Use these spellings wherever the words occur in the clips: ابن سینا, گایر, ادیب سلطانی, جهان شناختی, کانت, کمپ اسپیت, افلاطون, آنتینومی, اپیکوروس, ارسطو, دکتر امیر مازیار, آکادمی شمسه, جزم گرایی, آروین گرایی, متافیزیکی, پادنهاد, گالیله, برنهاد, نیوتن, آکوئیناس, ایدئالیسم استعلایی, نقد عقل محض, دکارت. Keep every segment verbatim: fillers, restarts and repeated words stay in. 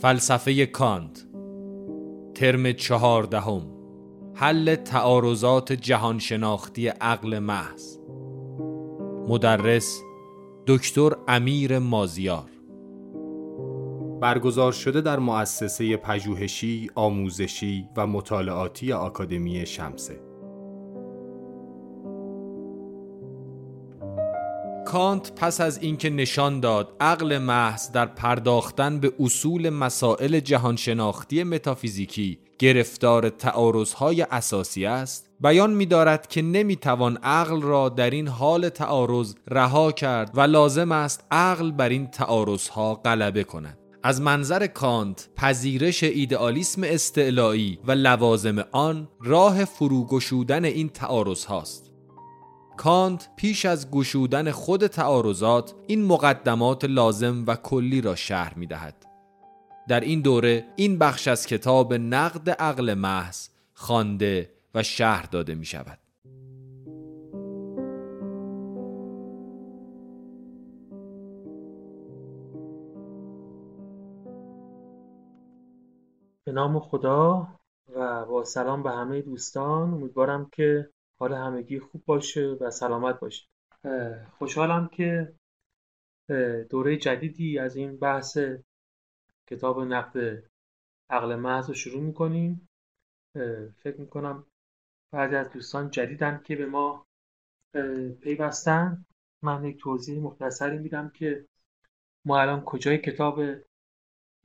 فلسفه کانت، ترم چهاردهم، حل تعارضات جهانشناختی عقل محض. مدرس دکتر امیر مازیار. برگزار شده در مؤسسه پژوهشی، آموزشی و مطالعاتی آکادمی شمسه. کانت پس از اینکه نشان داد عقل محض در پرداختن به اصول مسائل جهانشناختی متافیزیکی گرفتار تعارض‌های اساسی است، بیان می‌دارد که نمی‌توان عقل را در این حال تعارض رها کرد و لازم است عقل بر این تعارض‌ها غلبه کند. از منظر کانت، پذیرش ایدئالیسم استعلایی و لوازم آن راه فروگشودن این تعارض‌هاست. کانت پیش از گشودن خود تعارضات این مقدمات لازم و کلی را شرح می‌دهد. در این دوره این بخش از کتاب نقد عقل محض خوانده و شرح داده می‌شود. به نام خدا و با سلام به همه دوستان، امیدوارم که حال همگی خوب باشه و سلامت باشه. خوشحالم که دوره جدیدی از این بحث کتاب نقد عقل محض رو شروع میکنیم. فکر میکنم بعضی از دوستان جدیدن که به ما پیوستن. من یک توضیح مختصری میدم که ما الان کجای کتاب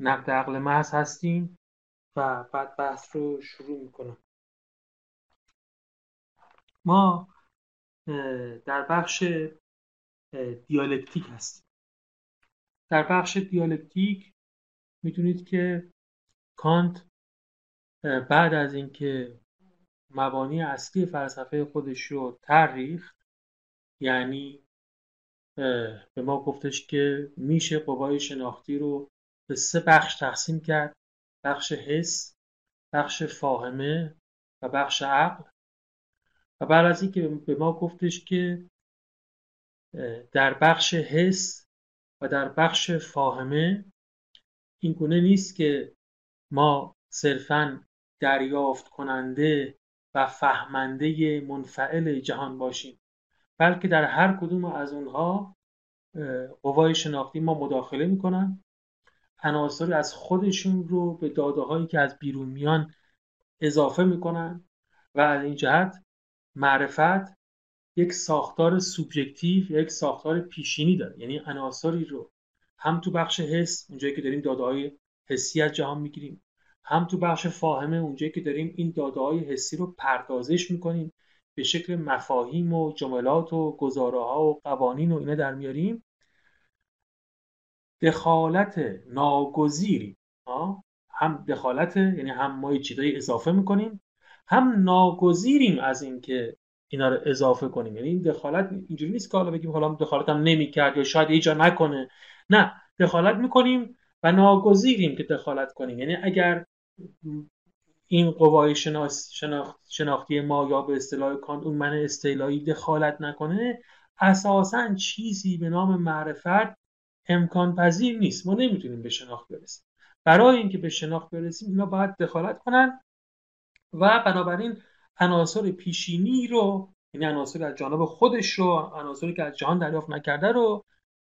نقد عقل محض هستیم و بعد بحث رو شروع میکنم. ما در بخش دیالکتیک هستیم. در بخش دیالکتیک میدونید که کانت بعد از اینکه مبانی اصلی فلسفه خودش رو تریخت، یعنی به ما گفتش که میشه قوای شناختی رو به سه بخش تقسیم کرد: بخش حس، بخش فاهمه و بخش عقل. و بعد از این که به ما گفتش که در بخش حس و در بخش فاهمه این گونه نیست که ما صرفاً دریافت کننده و فهمنده منفعل جهان باشیم، بلکه در هر کدوم از اونها قوای شناختی ما مداخله میکنن، عناصری از خودشون رو به داده هایی که از بیرون میان اضافه میکنن و از این جهت معرفت یک ساختار سوبژکتیو، یک ساختار پیشینی داره. یعنی عناصری رو هم تو بخش حس، اونجایی که داریم داده‌های حسی از جهان میگیریم، هم تو بخش فاهمه، اونجایی که داریم این داده‌های حسی رو پردازش میکنیم به شکل مفاهیم و جملات و گزاره‌ها و قوانین و اینا در میاریم، دخالت ناگزیری، هم دخالت یعنی هم ما چیزایی اضافه میکنیم، هم ناگزیریم از این که اینا رو اضافه کنیم. یعنی دخالت اینجوری نیست که حالا بگیم حالا دخالت هم نمی‌کرد یا شاید یه جا نکنه. نه، دخالت می‌کنیم و ناگزیریم که دخالت کنیم. یعنی اگر این قوای شناخت شناختی ما یا به اصطلاح کانت اون من استعلایی دخالت نکنه، اساساً چیزی به نام معرفت امکان پذیر نیست. ما نمی‌تونیم به شناخت برسیم. برای اینکه به شناخت برسیم اینا باید دخالت کنن و بنابراین عناصر پیشینی رو، یعنی عناصر از جانب خودش رو، عناصری که از جهان دریافت نکرده رو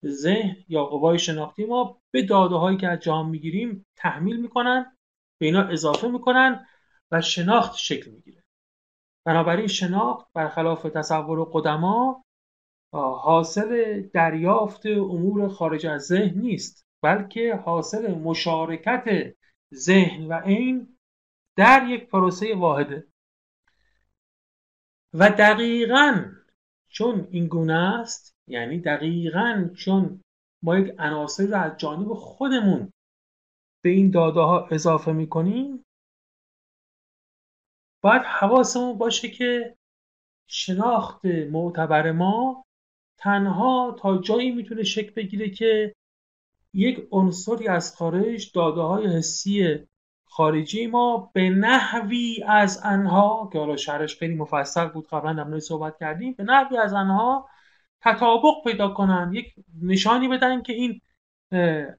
ذهن یا قوای شناختی ما به داده هایی که از جهان میگیریم تحمیل میکنن، به اینا اضافه میکنن و شناخت شکل میگیره. بنابراین شناخت برخلاف تصور قدما حاصل دریافت امور خارج از ذهن نیست، بلکه حاصل مشارکت ذهن و عین در یک پروسه واحده. و دقیقاً چون این گونه است، یعنی دقیقاً چون ما یک عناصری رو از جانب خودمون به این داده ها اضافه میکنیم، باید حواسمون باشه که شناخت معتبر ما تنها تا جایی میتونه شکل بگیره که یک عنصری از خارج، داده های حسی خارجی ما، به نحوی از آنها که حالا شرحش خیلی مفصل بود، قبلا در موردش صحبت کردیم، به نحوی از آنها تطابق پیدا کنن، یک نشانی بدن که این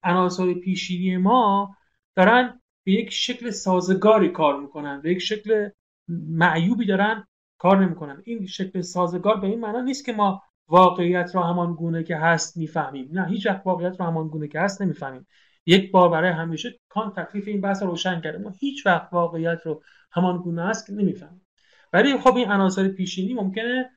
عناصر پیشینی ما دارن به یک شکل سازگاری کار میکنن، به یک شکل معیوبی دارن کار نمیکنن. این شکل سازگار به این معنا نیست که ما واقعیت را همان گونه که هست میفهمیم. نه، هیچ وقت واقعیت را همان گونه که هست نمیفهمیم. یک بار برای همیشه کانت تکلیف این بحث رو روشن کرده. ما هیچ وقت واقعیت رو همان گونه است که نمیفهمیم. ولی خب این عناصر پیشینی ممکنه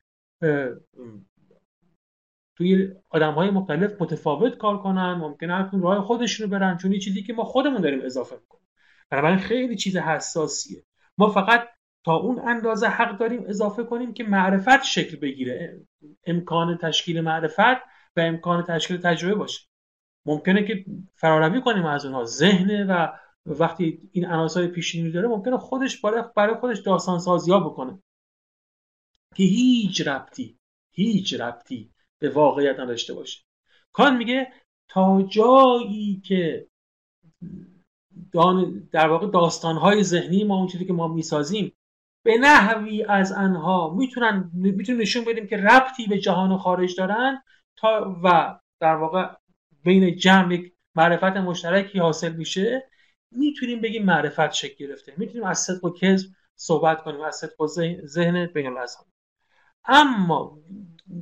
توی آدم‌های مختلف متفاوت کار کنن، ممکنه هر کدوم راه خودشونو برن، چون این چیزی که ما خودمون داریم اضافه می‌کنیم. بنابراین خیلی چیز حساسیه. ما فقط تا اون اندازه حق داریم اضافه کنیم که معرفت شکل بگیره، امکان تشکیل معرفت و امکان تشکیل تجربه باشه. ممکنه که فراروی کنیم از اونها، ذهن و وقتی این عناصر پیشینی داره ممکنه خودش برای خودش داستان سازی‌ها بکنه که هیچ ربطی هیچ ربطی به واقعیت نداشته باشه. کانت میگه تا جایی که دان در واقع داستان‌های ذهنی ما، اون چیزی که ما میسازیم، به نحوی از آنها میتونن میتونیم نشون بدیم که ربطی به جهان خارج دارن تا و در واقع بین جمع یک معرفت مشترکی حاصل میشه، میتونیم بگیم معرفت شکل گرفته. میتونیم از صدق و کذب صحبت کنیم، از صدق و ذهن بین الاسم. اما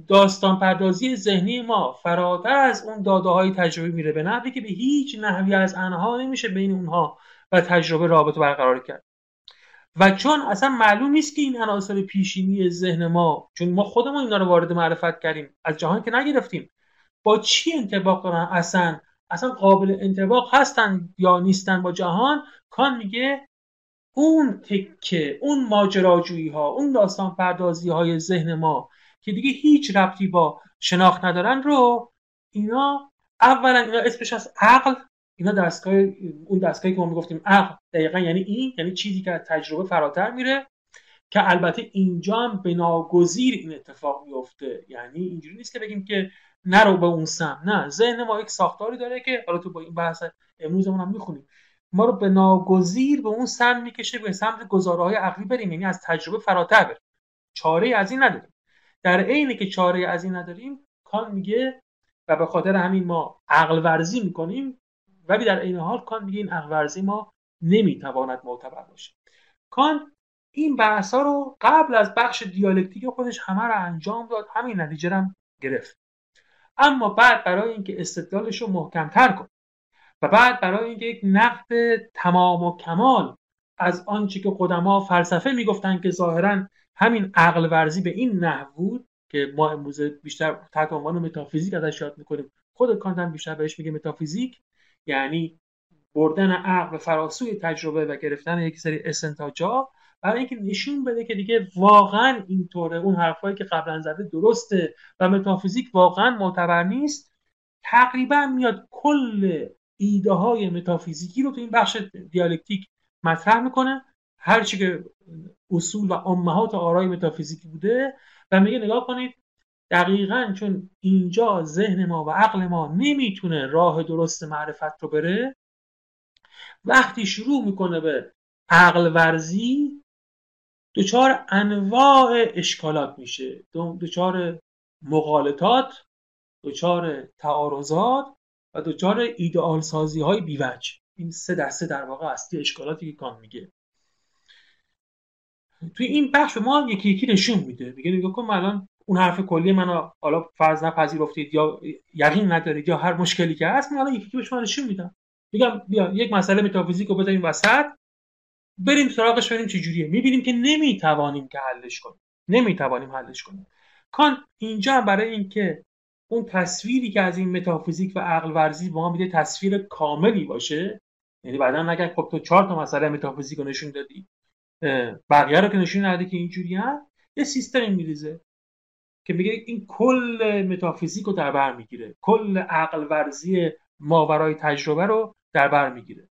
داستان پردازی ذهنی ما فراتر از اون داده های تجربی میره، به نحوی که به هیچ نحوی از آنها نمیشه بین اونها و تجربه رابطه برقرار کرد. و چون اصلا معلوم نیست که این عناصر پیشینی ذهن ما، چون ما خودمون اینا رو وارد معرفت کردیم، از جهان که نگرفتیم، با چی انطباق دارن، اصلا اصلا قابل انطباق هستن یا نیستن با جهان. کانت میگه اون تکه، اون ماجراجویی ها، اون داستان پردازی های ذهن ما که دیگه هیچ ربطی با شناخت ندارن رو، اینا اولا اینا اسمش از عقل، اینا دستگاه، اون دستگاهی که ما میگفتیم عقل دقیقا یعنی این، یعنی چیزی که از تجربه فراتر میره، که البته اینجا هم بناگزیر این اتفاق میفته. یعنی اینجوری نیست که بگیم که نرو به اون سم، نه، ذهن ما یک ساختاری داره که حالا تو با این بحث امروزمون هم میخونیم، ما رو بناگزیر به اون سم میکشه، به سمت گزاره‌های عقلی بریم، یعنی از تجربه فراتر بریم. چاره‌ای از این نداریم. در عینی که چاره‌ای از این نداریم، کانت میگه و به خاطر همین ما عقل ورزی میکنیم، ولی در عین حال کانت میگه این عقل ورزی ما نمیتواند معتبر باشه. کانت این بحثا رو قبل از بخش دیالکتیک خودش همه رو انجام داد، همین نتیجه رو هم گرفت. اما بعد برای اینکه استدلالش رو محکم‌تر کنه و بعد برای اینکه یک نقد تمام و کمال از آنچه که قدما فلسفه میگفتن که ظاهراً همین عقل ورزی به این نحو بود که ما امروز بیشتر تحت عنوان متافیزیک ازش یاد می‌کنیم، خود کانت هم بیشتر بهش میگه متافیزیک، یعنی بردن عقل به فراسوی تجربه و گرفتن یک سری استنتاج‌ها، برای اینکه نشون بده که دیگه واقعا اینطوره، اون حرفایی که قبلا زده درسته و متافیزیک واقعا معتبر نیست. تقریبا میاد کل ایده های متافیزیکی رو تو این بخش دیالکتیک مطرح میکنه، هر چی که اصول و امهات آرای متافیزیکی بوده، و میگه نگاه کنید دقیقاً چون اینجا ذهن ما و عقل ما نمیتونه راه درست معرفت رو بره، وقتی شروع میکنه به عقل ورزی دوچار انواع اشکالات میشه، دوچار مغالطات، دوچار تعارضات و دوچار ایدئال سازی های بیوجه. این سه دسته در واقع اصلی اشکالاتی که کانت میگه. توی این بخش ما یکی یکی نشون میده، میگه نگاه کن الان اون حرف کلی منو حالا فرض نپذیرفتید یا یقین ندارید یا هر مشکلی که هست، من الان یکی یکی بهش نشون میدم، میگم بیا یک مسئله متافیزیک رو بذاریم وسط، بریم سراغش، بریم چه جوریه، میبینیم که نمیتوانیم که حلش کنیم نمیتوانیم حلش کنیم. کانت اینجا برای اینکه اون تصویری که از این متافیزیک و عقل ورزی با هم میده تصویر کاملی باشه، یعنی بعدا نگه خب تو چهار تا مسئله متافیزیک رو نشون دادی بقیه رو که نشون ندادی که اینجوریه، یه سیستمی میریزه که میگه این کل متافیزیک رو در بر میگیره، کل عقل ورزی ماورای تجربه رو در بر میگیره.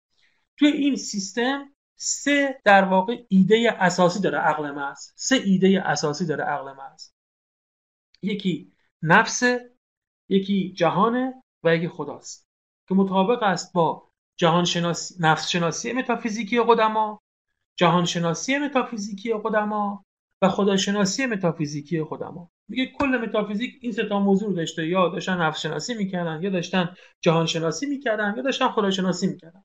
توی این سیستم سه در واقع ایده اساسی داره عقل محض. سه ایده اساسی داره عقل محض. یکی نفسه، یکی جهانه و یکی خداست، که مطابق است با جهان شناسی، نفس شناسی متافیزیکی قدما، جهان شناسی متافیزیکی قدما و خدا شناسی متافیزیکی قدما. میگه کل متافیزیک این سه تا موضوع رو داشته، یا داشتن نفس شناسی میکردن، یا داشتن جهان شناسی میکردن، یا داشتن خدا شناسی میکردن.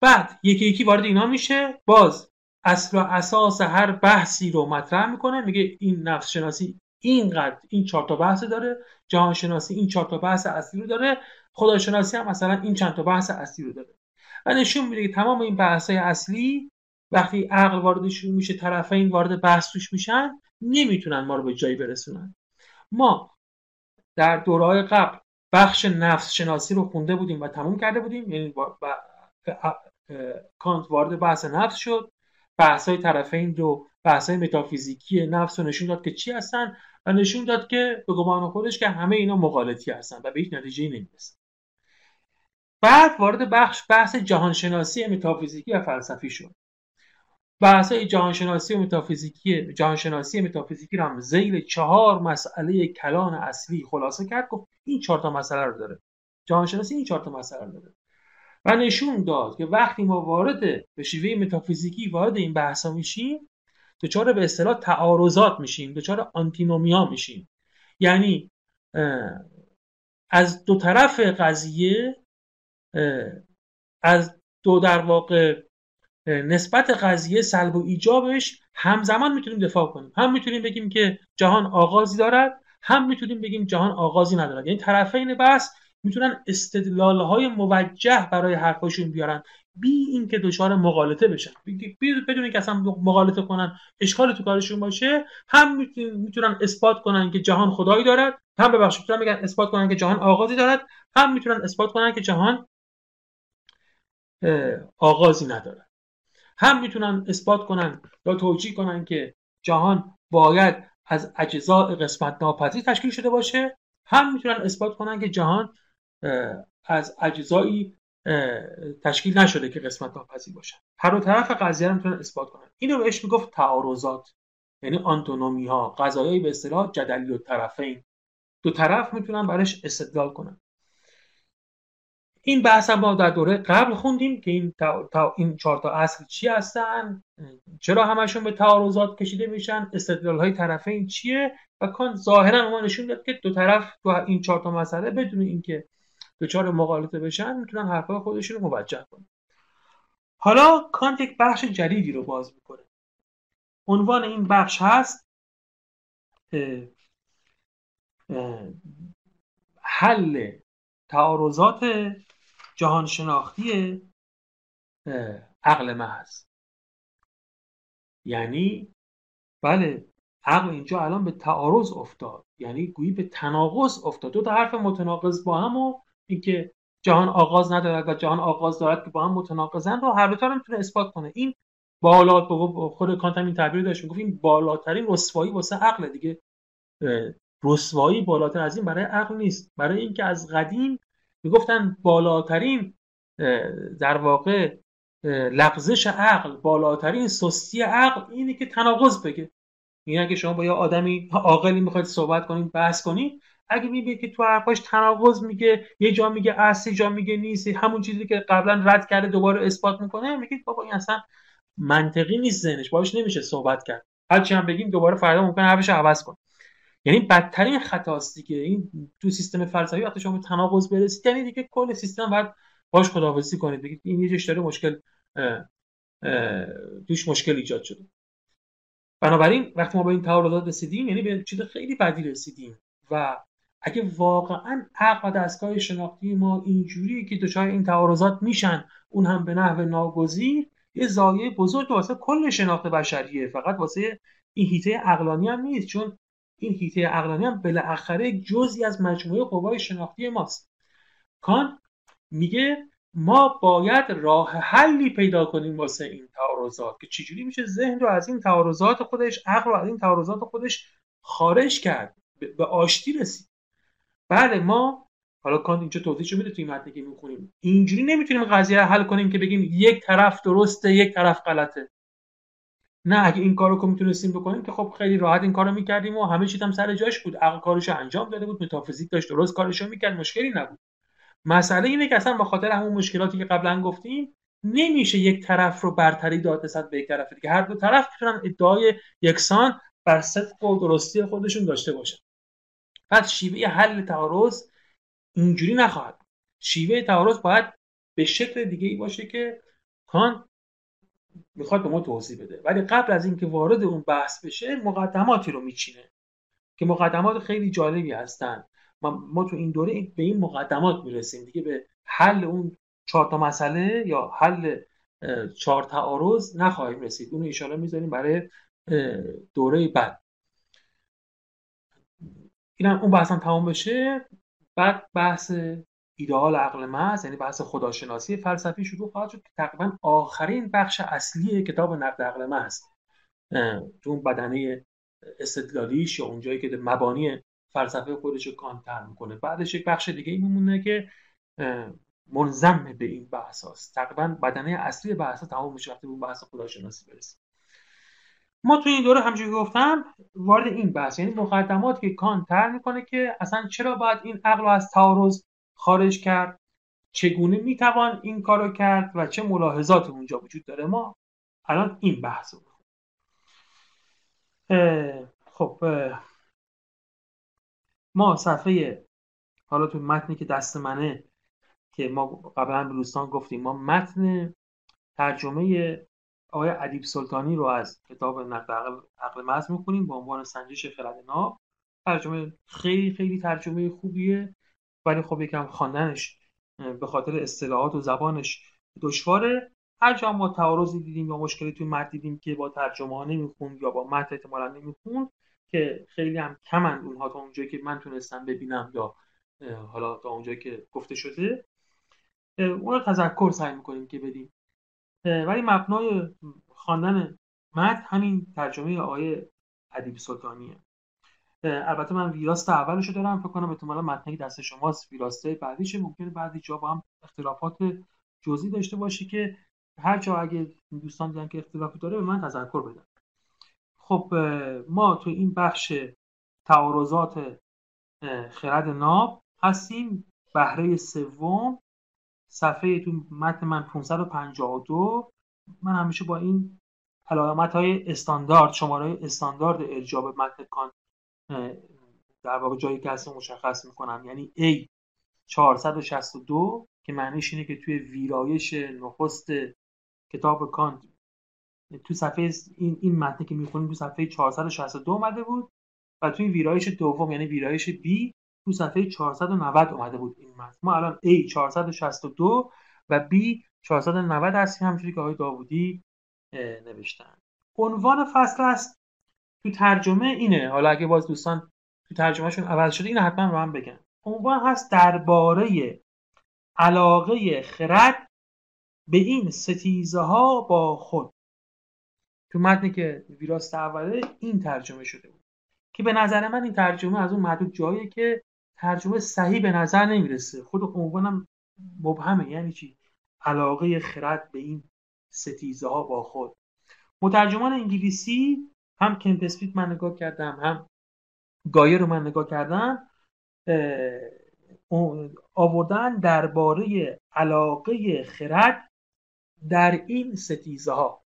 بعد یکی یکی وارد اینا میشه، باز اصل و اساس هر بحثی رو مطرح میکنه، میگه این نفس شناسی اینقدر این چهار تا بحث داره، جهان شناسی این چهار تا بحث اصلی رو داره، خدا شناسی هم مثلا این چند تا بحث اصلی رو داره. و نشون میده که تمام این بحث‌های اصلی وقتی عقل واردشون میشه، طرفین وارد بحث توش میشن، نمیتونن ما رو به جایی برسونن. ما در دوره‌های قبل بخش نفس شناسی رو خونده بودیم و تموم کرده بودیم، یعنی با... با... کانت وارد بحث نفس شد، بحث‌های طرفین رو، بحث‌های متافیزیکی نفس رو نشون داد که چی هستن و نشون داد که به گمان خودش که همه اینا مغالطی هستن و به هیچ نتیجه‌ای نمیرسن. بعد وارد بخش بحث جهان شناسی متافیزیکی و فلسفی شد. بحث‌های جهان شناسی و متافیزیکی، جهان شناسی متافیزیکی رو هم ذیل چهار مسئله کلان اصلی خلاصه کرد، گفت این چهار تا مسئله رو داره. جهان شناسی این چهار تا مسئله رو داره. و نشون داد که وقتی ما وارد به شیوه متافیزیکی وارد این بحثا میشیم، دچار به اصطلاح تعارضات میشیم، دچار آنتینومیا میشیم. یعنی از دو طرف قضیه، از دو در واقع نسبت قضیه سلب و ایجابش همزمان میتونیم دفاع کنیم، هم میتونیم بگیم که جهان آغازی دارد، هم میتونیم بگیم جهان آغازی ندارد. یعنی طرفین بحث میتونن استدلال‌های موجه برای حرفاشون بیارن بی اینکه دچار مغالطه بشن، بدون اینکه اصلا مغالطه کنن، اشکال تو کارشون باشه. هم میتونن اثبات کنن که جهان خدایی دارد، هم ببخشید میتونن بگن اثبات کنن که جهان آغازی دارد، هم میتونن اثبات کنن که جهان آغازی ندارد، هم میتونن اثبات کنن یا توجیه کنن که جهان باید از اجزاء قسمت ناپذیر تشکیل شده باشه، هم میتونن اثبات کنن که جهان از اجزایی تشکیل نشده که قسمت ناپذیر باشن. هر دو طرف قضیه رو میتونن اثبات کنن. اینو بهش میگفت تعارضات، یعنی آنتونومی ها، قضایای به اصطلاح جدلی الطرفین، دو طرف میتونن براش استدلال کنن. این بحث ما در دوره قبل خوندیم که این تا... تا... این چهار تا اصل چی هستن، چرا همشون به تعارضات کشیده میشن، استدلال های طرفین چیه، و کانت ظاهرا ما نشون داد که دو طرف تو این چهار تا مسئله بدون اینکه دچار مغالطه بشن میتونن حرفای خودشون رو موجه کنن. حالا کانت یک بخش جدیدی رو باز میکنه. عنوان این بخش هست اه... اه... حل تعارضات جهان شناختی عقل محض. یعنی بله، عقل اینجا الان به تعارض افتاد، یعنی گویی به تناقض افتاد، دو تا حرف متناقض با هم و اینکه جهان آغاز ندارد و جهان آغاز دارد که با هم متناقضن رو هر دو تا نمیتونه اثبات کنه. این بالا خود کانت هم این تعبیر داشت، میگفت این بالاترین رسوایی واسه عقل دیگه، رسوایی بالاتر از این برای عقل نیست، برای اینکه از قدیم میگفتن بالاترین در واقع لغزش عقل، بالاترین سستی عقل اینه که تناقض بگه. اینه که شما با یه آدمی عاقلی میخواید صحبت کنید، بحث کنید، اگه میبینی که تو حرفاش تناقض میگه، یه جا میگه است، یه جا میگه نیست، همون چیزی که قبلا رد کرده دوباره اثبات میکنه، میگید بابا این اصلا منطقی نیست، ذهنش باهاش نمیشه صحبت کرد، هرچی هم بگیم دوباره فردا ممکنه حرفش عوض کنه. یعنی بدترین خطاست دیگه. این تو سیستم فلسفی وقتی شما به تناقض برسید یعنی دیگه کل سیستم باید باش خداحافظی کنید، بگید این یه جاش داره مشکل، اه اه توش مشکل ایجاد شده. بنابراین وقتی ما به این تعارضات رسیدیم یعنی به چیز خیلی بدی رسیدیم. و اگه واقعا عقل و دستگاه شناختی ما اینجوریه که دچار این تعارضات میشن، اون هم به نحو ناگزیر، یه زایه بزرگ واسه کل شناخت بشریه، فقط واسه این هیته عقلانی هم نیست، چون این هیته عقلانی هم بالاخره جزئی از مجموعه قوای شناختی ماست. کانت میگه ما باید راه حلی پیدا کنیم واسه این تعارضات که چجوری میشه ذهن رو از این تعارضات خودش، عقل رو از این تعارضات خودش خارج کرد، به آشتی رسید. بله ما حالا کانت اینجا توضیحشو میده توی متنی که میخونیم، اینجوری نمیتونیم قضیه رو حل کنیم که بگیم یک طرف درسته یک طرف غلطه. نه، اگه این کارو که میتونستیم بکنیم که خب خیلی راحت این کارو میکردیم و همه چیزم سر جاش بود، عقل کارشو انجام داده بود، متافیزیک داشت درست کارشو میکرد، مشکلی نبود. مسئله اینه که اصلا به خاطر همون مشکلاتی که قبلا گفتیم نمیشه یک طرف رو برتری داد نسبت به یک طرف دیگه. هر دو طرف میتونن ادعای یکسان بر صدق و درستی خودشون داشته باشن. پس شیوه حل تعارض اینجوری نخواهد. شیوه تعارض باید به شکل دیگه‌ای باشه که کانت میخواد به ما توضیح بده، ولی قبل از اینکه وارد اون بحث بشه مقدماتی رو میچینه که مقدمات خیلی جالبی هستن. ما تو این دوره به این مقدمات میرسیم دیگه، به حل اون چهار تا مسئله یا حل چهار تعارض نخواهیم رسید. اونو ان شاءالله میذاریم برای دوره بعد. اینم اون بحثم تمام بشه، بعد بحث ایدئال عقل محض یعنی بحث خداشناسی فلسفی شروع خواهد شد که تقریبا آخرین بخش اصلی کتاب نقد عقل محض تو اون بدنه استدلالیش یا اونجایی که مبانی فلسفه خودش رو کانت طرح میکنه. بعدش یک بخش دیگه میمونه که منضم به این بحث هاست. تقریبا بدنه اصلی بحث ها تمام میشه وقتی به اون بحث خداشناسی برسیم. ما تو این دوره همونجوری گفتم وارد این بحث یعنی مقدمات که کانت طرح میکنه که اصلا چرا باید این عقل رو از تعارض خارج کرد، چگونه میتوان این کارو کرد و چه ملاحظاتی اونجا وجود داره. ما الان این بحث رو خب اه ما صفحه، حالا تو متنی که دست منه که ما قبلا به دوستان گفتیم، ما متن ترجمه آقای ادیب سلطانی رو از کتاب نقد عقل محض می‌خونیم با عنوان سنجش خرد ناب. ترجمه خیلی خیلی ترجمه خوبیه، ولی خب یکم خواندنش به خاطر اصطلاحات و زبانش دشواره. هر جا ما تعارضی دیدیم یا مشکلی توی متن دیدیم که با ترجمه ها نمیخوند یا با متن احتمالاً نمیخوند که خیلی هم کمند اونها تا اونجایی که من تونستم ببینم یا حالا تا اونجایی که گفته شده اون رو تذکر سعی میکنیم که بدیم، ولی مبنای خواندن متن همین ترجمه آقای ادیب سلطانیه. البته من ویراست اولشو دارم، فکر کنم احتمالاً متنی دست شماست، ویراسته بعدیشه ممکنه بعضی جا با هم اختلافات جزئی داشته باشه که هر جا اگه دوستان دیدن که اختلافی داره به من تذکر بدن. خب ما تو این بخش تعارضات خرد ناب هستیم، بهره سوم، صفحه تو متن من پانصد و پنجاه و دو. من همیشه با این علامت‌های استاندارد، شماره‌های استاندارد ارجاع به متن کانت در واقع جایی که هستم مشخص میکنم، یعنی A چهارصد و شصت و دو که معنیش اینه که توی ویرایش نخست کتاب کانت تو صفحه این این متن که میخونیم تو صفحه چهارصد و شصت و دو اومده بود و توی ویرایش دوم یعنی ویرایش B تو صفحه چهارصد و نود اومده بود این متن. ما الان A چهارصد و شصت و دو و B چهارصد و نود هستیم، همونجوری که آقای داودی نوشتن. عنوان فصل است تو ترجمه اینه، حالا اگه باز دوستان تو ترجمهشون عوض شده اینو حتما به من بگن. عنوان هست درباره علاقه خرد به این ستیزه ها با خود. تو متنی که ویراست اوله این ترجمه شده بود که به نظر من این ترجمه از اون محدود جاییه که ترجمه صحیح به نظر نمیرسه. خود عنوانم مبهمه، یعنی چی علاقه خرد به این ستیزه ها با خود. مترجمان انگلیسی هم کمپ اسپیت من نگاه کردم، هم گایر رو من نگاه کردم، آوردن درباره علاقه خرد در این ستیزه ها،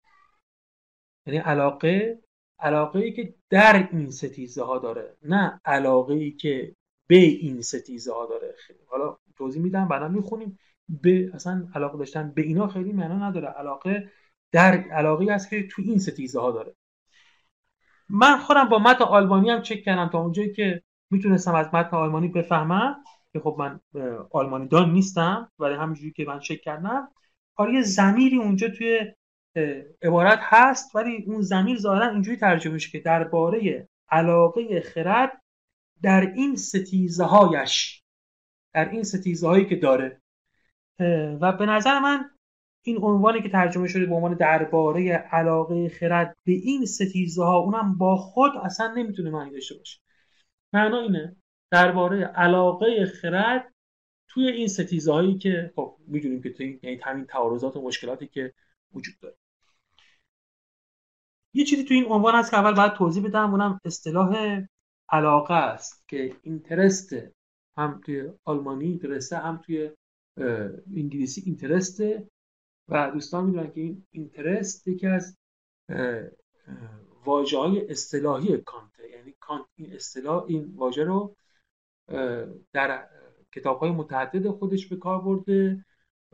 یعنی علاقه علاقه‌ای که در این ستیزه ها داره، نه علاقه‌ای که به این ستیزه ها داره. خیلی حالا توضیح میدم بعدا میخونیم. به اصلا علاقه داشتن به اینا خیلی معنا نداره، علاقه در علاقه‌ای است که تو این ستیزه ها داره. من خودم با متن آلمانی هم چک کردم تا اونجایی که میتونستم از متن آلمانی بفهمم که خب من آلمانی دان نیستم، ولی همینجوری که من چک کردم آره یه ضمیری اونجا توی عبارت هست، ولی اون ضمیر ظاهرا اینجوری ترجمه میشه که درباره علاقه خرد در این ستیزه هایش، در این ستیزه هایی که داره. و به نظر من این عنوانی که ترجمه شده به عنوان درباره علاقه خرد به این ستیزه ها، اونم با خود، اصلا نمیتونه معنی داشته باشه. معنا اینه درباره علاقه خرد توی این ستیزه هایی که خب میدونیم که توی یعنی همین تعارضات و مشکلاتی که وجود داره. یه چیزی توی این عنوان هست که اول باید توضیح بدم، اونم اصطلاح علاقه است که اینترست، هم توی آلمانی اینترست هم توی انگلیسی اینترست، و دوستان میدونن که این اینترست یکی از واژه‌های اصطلاحی کانته، یعنی کانت این اصطلاح این واژه رو در کتاب‌های متعدد خودش به کار برده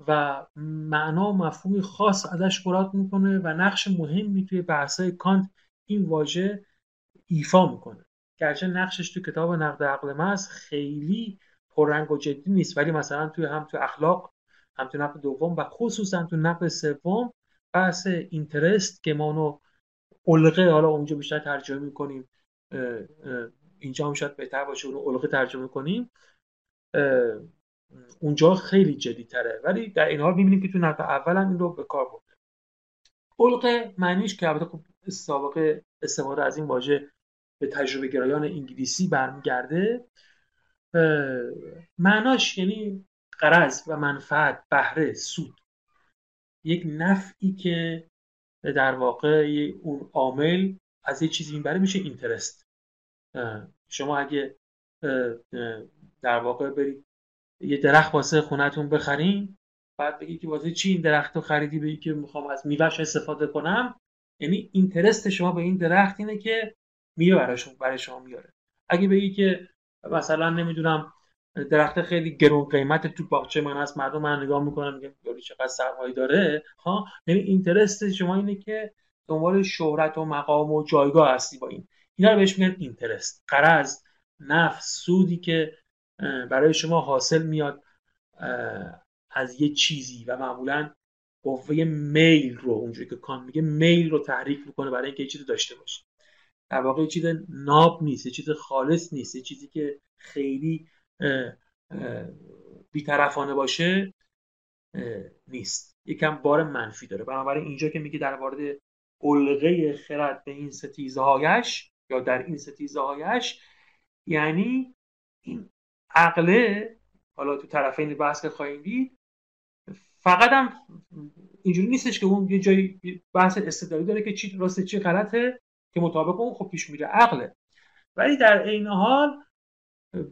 و معنا و مفهومی خاص ازش مراد میکنه و نقش مهمی توی بحث‌های کانت این واژه ایفا میکنه. گرچه نقشش تو کتاب نقد عقل محض خیلی پررنگ و جدی نیست، ولی مثلا توی هم تو اخلاق، هم تو نقد دوم و خصوصا تو نقد سوم بحث اینترست که ما اونو علقه، حالا اونجا بیشتر ترجمه میکنیم، اینجا هم شاید بهتر باشه اونو علقه ترجمه کنیم، اونجا خیلی جدی‌تره، ولی در این حال می‌بینیم که تو نقد اول هم این رو به کار برده. علقه معنیش که البته خب سابقه استفاده از این واژه به تجربه گرایان انگلیسی برمیگرده، معناش یعنی غرض و منفعت، بهره، سود، یک نفعی که در واقع اون عامل از یه چیزی میبره میشه اینترست. شما اگه در واقع برید یه درخت واسه خونتون بخرین، بعد بگید که واسه چی این درخت رو خریدی، بگید که میخوام از میوهش استفاده کنم، یعنی اینترست شما به این درخت اینه که میوه براشون برای شما میاره. اگه بگید که مثلا نمیدونم درخت خیلی گرون قیمت تو باغچه من هست، مردم من نگاه میکنن میگن یاری چقدر سرمایه داره ها، یعنی اینترست شما اینه که دنبال شهرت و مقام و جایگاه هستی. با این اینا رو بهش میگن اینترست، قرض، نفع، سودی که برای شما حاصل میاد از یه چیزی و معمولاً قوه میل رو، اونجوری که کانت میگه، میل رو تحریک میکنه برای اینکه یه چیزی داشته باشه. در واقع یه چیز ناب نیست، یه چیز خالص نیست، یه چیزی که خیلی بی‌طرفانه باشه نیست، یکم بار منفی داره. بنابراین اینجا که میگه در مورد علقه خرد به این ستیزه‌هایش یا در این ستیزه‌هایش، یعنی این عقله، حالا تو طرفین بحث که خواهیم دید، فقط هم اینجوری نیستش که اون یه جای بحث استدلالی داره که چی راسته چی غلطه که مطابق اون خب پیش میره عقله، ولی در این حال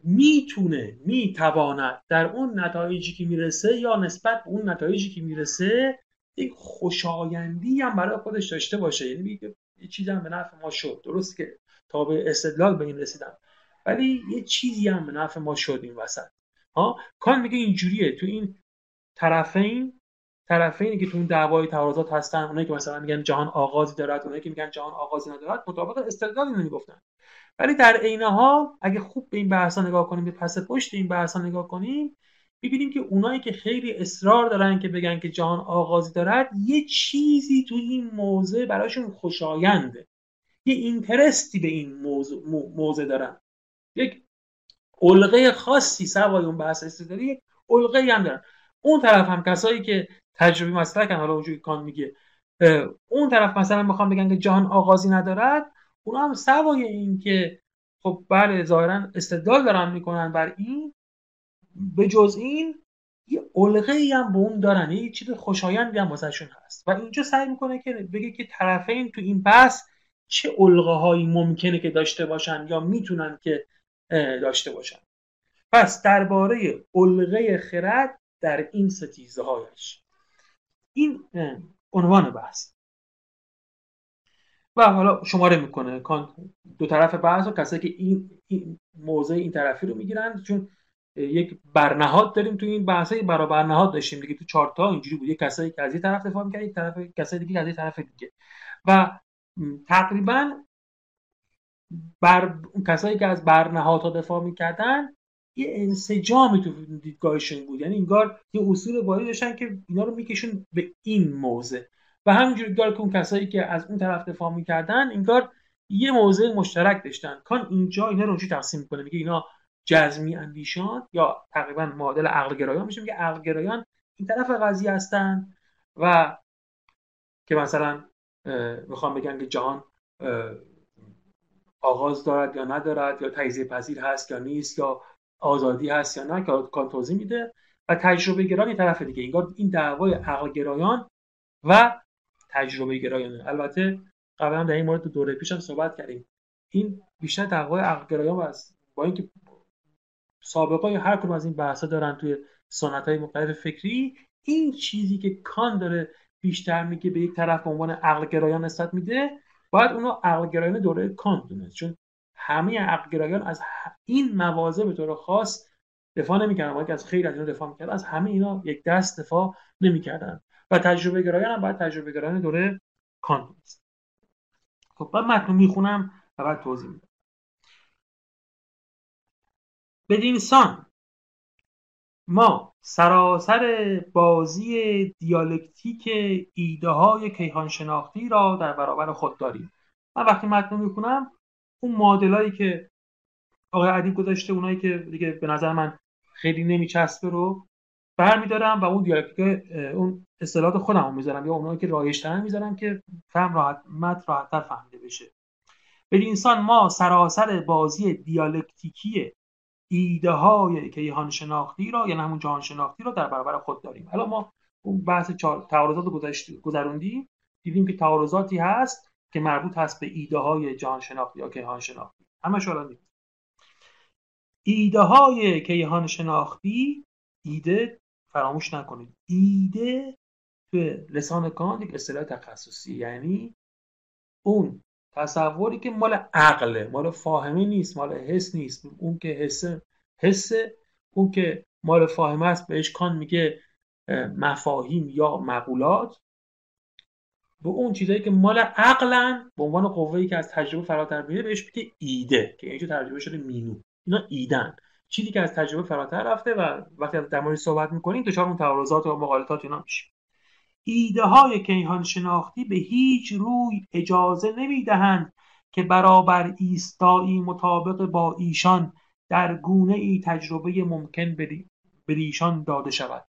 میتونه میتواند در اون نتایجی که میرسه یا نسبت به اون نتایجی که میرسه یک خوشایندی هم برای خودش داشته باشه، یعنی یه چیزی هم به نفع ما شد، درست که تا به استدلال به این رسیدم، ولی یه چیزی هم به نفع ما شد این وسط ها. کانت میگه اینجوریه، تو این طرفین، طرفینی که تو اون دعوای تعارضات هستن، اونایی که مثلا میگن جهان آغازی دارد، اونایی که میگن جهان آغازی ندارد، مطابق استدلال اینو میگفتن. ولی در عین حال اگه خوب به این بحثا نگاه کنیم، به پس پشت این بحثا نگاه کنیم، میبینیم که اونایی که خیلی اصرار دارن که بگن که جهان آغازی دارد، یه چیزی تو این موضوع براشون خوشاینده، یه اینترستی به این موضوع موضوع دارن، یک علقه خاصی سوای اون بحث استدلالی، یک علقه‌ای هم دارن. اون طرف هم کسایی که تجربی مسلکن، حالا اونجوری کانت میگه، اون طرف مثلا میخوام بگن که جهان آغازی ندارد، اونا هم سوای این که خب بله ظاهرا استدلال دارن میکنن بر این، به جز این یه علقه‌ای هم به اون دارن، یه چیز خوشایندی هم واسهشون هست. و اینجا سعی میکنه که بگه که طرفین تو این بحث چه علقه‌هایی ممکنه که داشته باشن یا میتونن که داشته باشن. پس درباره علقه خرد در این ستیزه‌هایش، این عنوان بحث. و حالا شماره میکنه کانت دو طرف بحث و کسایی که این, این موضع این طرفی رو میگیرن، چون یک برنهاد داریم تو این بحث، یک برابرنهاد داشتیم دیگه، تو چهار تا اینجوری بود، یک کسایی که از این طرف دفاع می‌کرد، یک طرف کسایی دیگه از این طرف دیگه، و تقریباً بر کسایی که از برنهادها دفاع میکردن یه انسجامی تو دیدگاهشون بود، یعنی انگار یه اصول بایی داشتن که اینا رو میکشون به این موضع، و همینجوری انگار که اون کسایی که از اون طرف دفاع میکردن انگار یه موضع مشترک داشتن. کان اینجا اینا رو اونجوری تقسیم میکنه، میگه اینا جزمی اندیشان یا تقریبا معادل عقل گرایان میشه، میگه عقل گرایان این طرف قضیه هستن و که مثلا میخوام بگن که جهان آغاز دارد یا ندارد، یا تجزیه پذیر هست یا نیست، یا آزادی هست یا نه، که کانت توضیح میده. و تجربه گرایان این طرف دیگه، انگار این دعوای عقل گرایان و تجربه گرایانه. البته قبلا هم در این مورد تو دوره پیشم صحبت کردیم، این بیشتر دعوای عقل گرایان است، با اینکه سابقه هر کدوم از این بحثا دارن توی سنت‌های مختلف فکری، این چیزی که کانت داره بیشتر میگه به یک طرف به عنوان عقل گرایان نسبت میده، باید اونو عقلگرایان دوره کانت دونست، چون همه عقلگرایان از این موازه به طور خاص دفاع نمی‌کردن، باید از خیر از اینا دفاع می‌کرد، از همه اینا یک دست دفاع نمی‌کردن و تجربه گرایان هم باید تجربه گرایان دوره کانت است. خب من متن میخونم و بعد توضیح میدم. بدین سان ما سراسر بازی دیالکتیک ایده های کیهان شناختی را در برابر خود داریم. من وقتی متن میخونم اون معادلایی که آقای ادیب گذاشته، اونایی که دیگه به نظر من خیلی نمیچسبه رو برمیدارم و اون دیالکتیک اون اصطلاحات خودمو میذارم یا اونایی که رایج‌تر میذارم که فهم راحت متن راحت‌تر فهمیده بشه. بدین انسان ما سراسر بازی دیالکتیکی ایده های کیهان شناختی را، یعنی همون جهان شناختی را در برابر خود داریم. حالا ما اون بحث تعارضات رو گذروندیم، دیدیم که تعارضاتی هست که مربوط هست به ایده های جهان شناختی یا کیهان شناختی. همش الان دیدیم ایده های کیهان شناختی، ایده فراموش نکنید، ایده به لسان کانت یک اصطلاح تخصصی، یعنی اون تصوری که مال عقله، مال فاهمه نیست، مال حس نیست. اون که حسه حسه اون که مال فاهمه است بهش کان میگه مفاهیم یا مقولات. به اون چیزایی که مال عقلن به عنوان قوه‌ای که از تجربه فراتر میره بهش میگه ایده، که اینجا ترجمه شده مینو. اینا ایدن، چیزی که از تجربه فراتر رفته و وقتی در موردش صحبت میکنیم دچار اون تعارضات و مغالطات اینا میشیم. ایده های کیهان شناختی به هیچ روی اجازه نمیدهند که برابر ایستایی مطابق با ایشان در گونه ای تجربه ممکن به ایشان داده شود.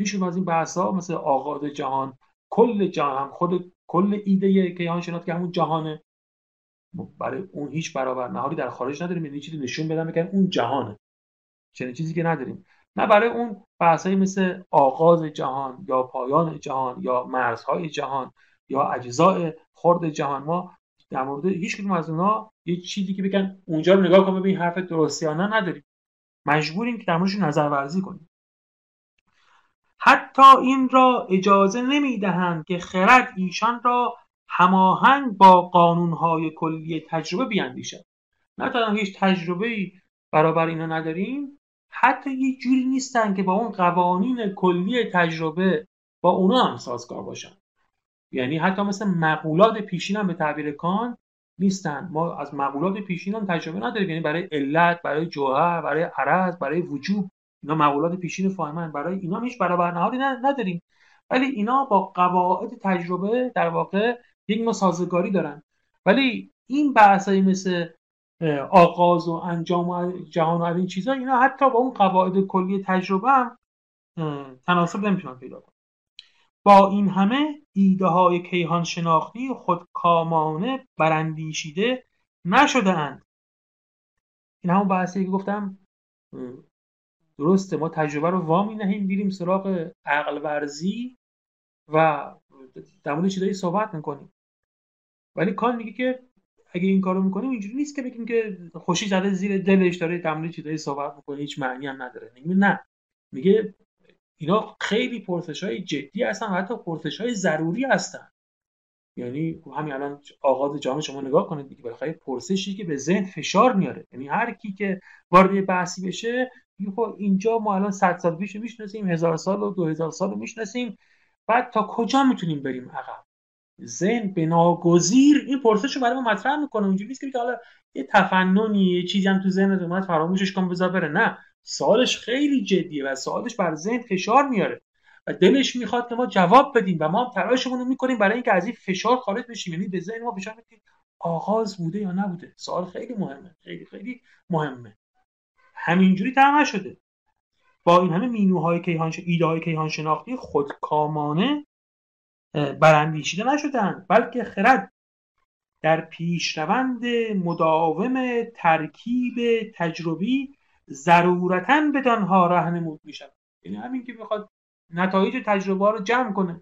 هیچون از این بحث ها مثل آغاز جهان، کل جهان، هم خود کل ایده کیهان شناختی که همون جهانه، برای اون هیچ برابر نهاری در خارج نداریم. یعنی چیزی نشون بدم بگن اون جهانه، چنین چیزی که نداریم. نه برای اون بحثایی مثل آغاز جهان یا پایان جهان یا مرزهای جهان یا اجزای خرد جهان ما در مورد هیچ کدوم از اونها یه چیزی که بگن اونجا رو نگاه کن ببین حرف درسته یا نه نداریم. مجبوریم که در موردش نظر ورزی کنیم. حتی این را اجازه نمیدهند که خرد ایشان را هماهنگ با قانونهای کلی تجربه بیاندیشد. نه تنها هیچ تجربه‌ای برابر اینا نداریم، حتی یه جوری نیستن که با اون قوانین کلی تجربه با اونا هم سازگار باشن. یعنی حتی مثل مقولات پیشین هم به تعبیر کانت نیستن. ما از مقولات پیشین هم تجربه نداریم، یعنی برای علت، برای جوهر، برای عرض، برای وجوب، اینا مقولات پیشین فاهمن، برای اینا هیچ برابر نهادی نداریم. ولی اینا با قواعد تجربه در واقع یک نوع سازگاری دارن. ولی این بحثایی مثل آغاز و انجام و جهان و این چیزا، اینا حتی با اون قواعد کلی تجربه هم تناسب نمیتونن پیدا کنن. با این همه ایده های کیهان شناختی خودکامانه براندیشیده نشده اند. این همون بحثی که گفتم درسته، ما تجربه رو وامی نهیم، بیریم سراغ عقل ورزی و در مورد چیزایی صحبت میکنیم. ولی کانت میگه که اگه این کارو میکنیم اینجوری نیست که بگیم که خوشی زده زیر دلش داره در مورد چیزایی صحبت میکنه، هیچ معنی هم نداره. میگه نه، میگه اینا خیلی پرسش‌های جدی هستن و حتی پرسش‌های ضروری هستن. یعنی همین الان آغاز جامعه شما نگاه کنید دیگه، بالاخره پرسشی که به ذهن فشار میاره. یعنی هر کی که وارد بحثی بشه میگه خب اینجا ما الان صد سال پیشو میشناسیم، هزار سال و دو هزار سالو میشناسیم، بعد تا کجا میتونیم بریم عقب؟ ذهن بناگزیر این پرسش رو برای ما مطرح میکنه. اونجوری نیست که حالا یه تفننی یه چیزی هم تو ذهنت اومد فراموشش کن بذار بره. نه، سوالش خیلی جدیه و سوالش بر ذهن فشار میاره و دلش میخواد که ما جواب بدیم و ما هم تلاشمون رو میکنیم برای اینکه از این فشار خارج بشیم. یعنی به ذهن ما فشار میدیم آغاز بوده یا نبوده، سوال خیلی مهمه، خیلی خیلی مهمه. همینجوری تمام شده. با این همه مینوهای کیهان ش... ایده‌های کیهان شناختی خودکامانه براندیشیده نشدند، بلکه خرد در پیشروند مداوم ترکیب تجربی ضرورتاً به دانها راهنمود میشود. یعنی همین که بخواد نتایج تجربه رو جمع کنه،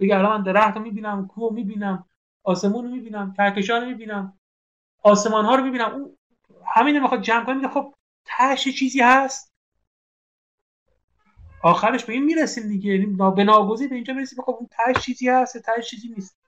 بگه الان من درخت رو میبینم، کوه رو میبینم، آسمون رو میبینم، کهکشان رو میبینم، آسمان ها رو میبینم، اون همین رو میخواد جمع کنه. میگه خب تهش چیزی هست، آخرش به این میرسیم دیگه. یعنی به ناگزیر به اینجا میرسیم خب اون تهش چیزی هست، تهش چیزی نیست.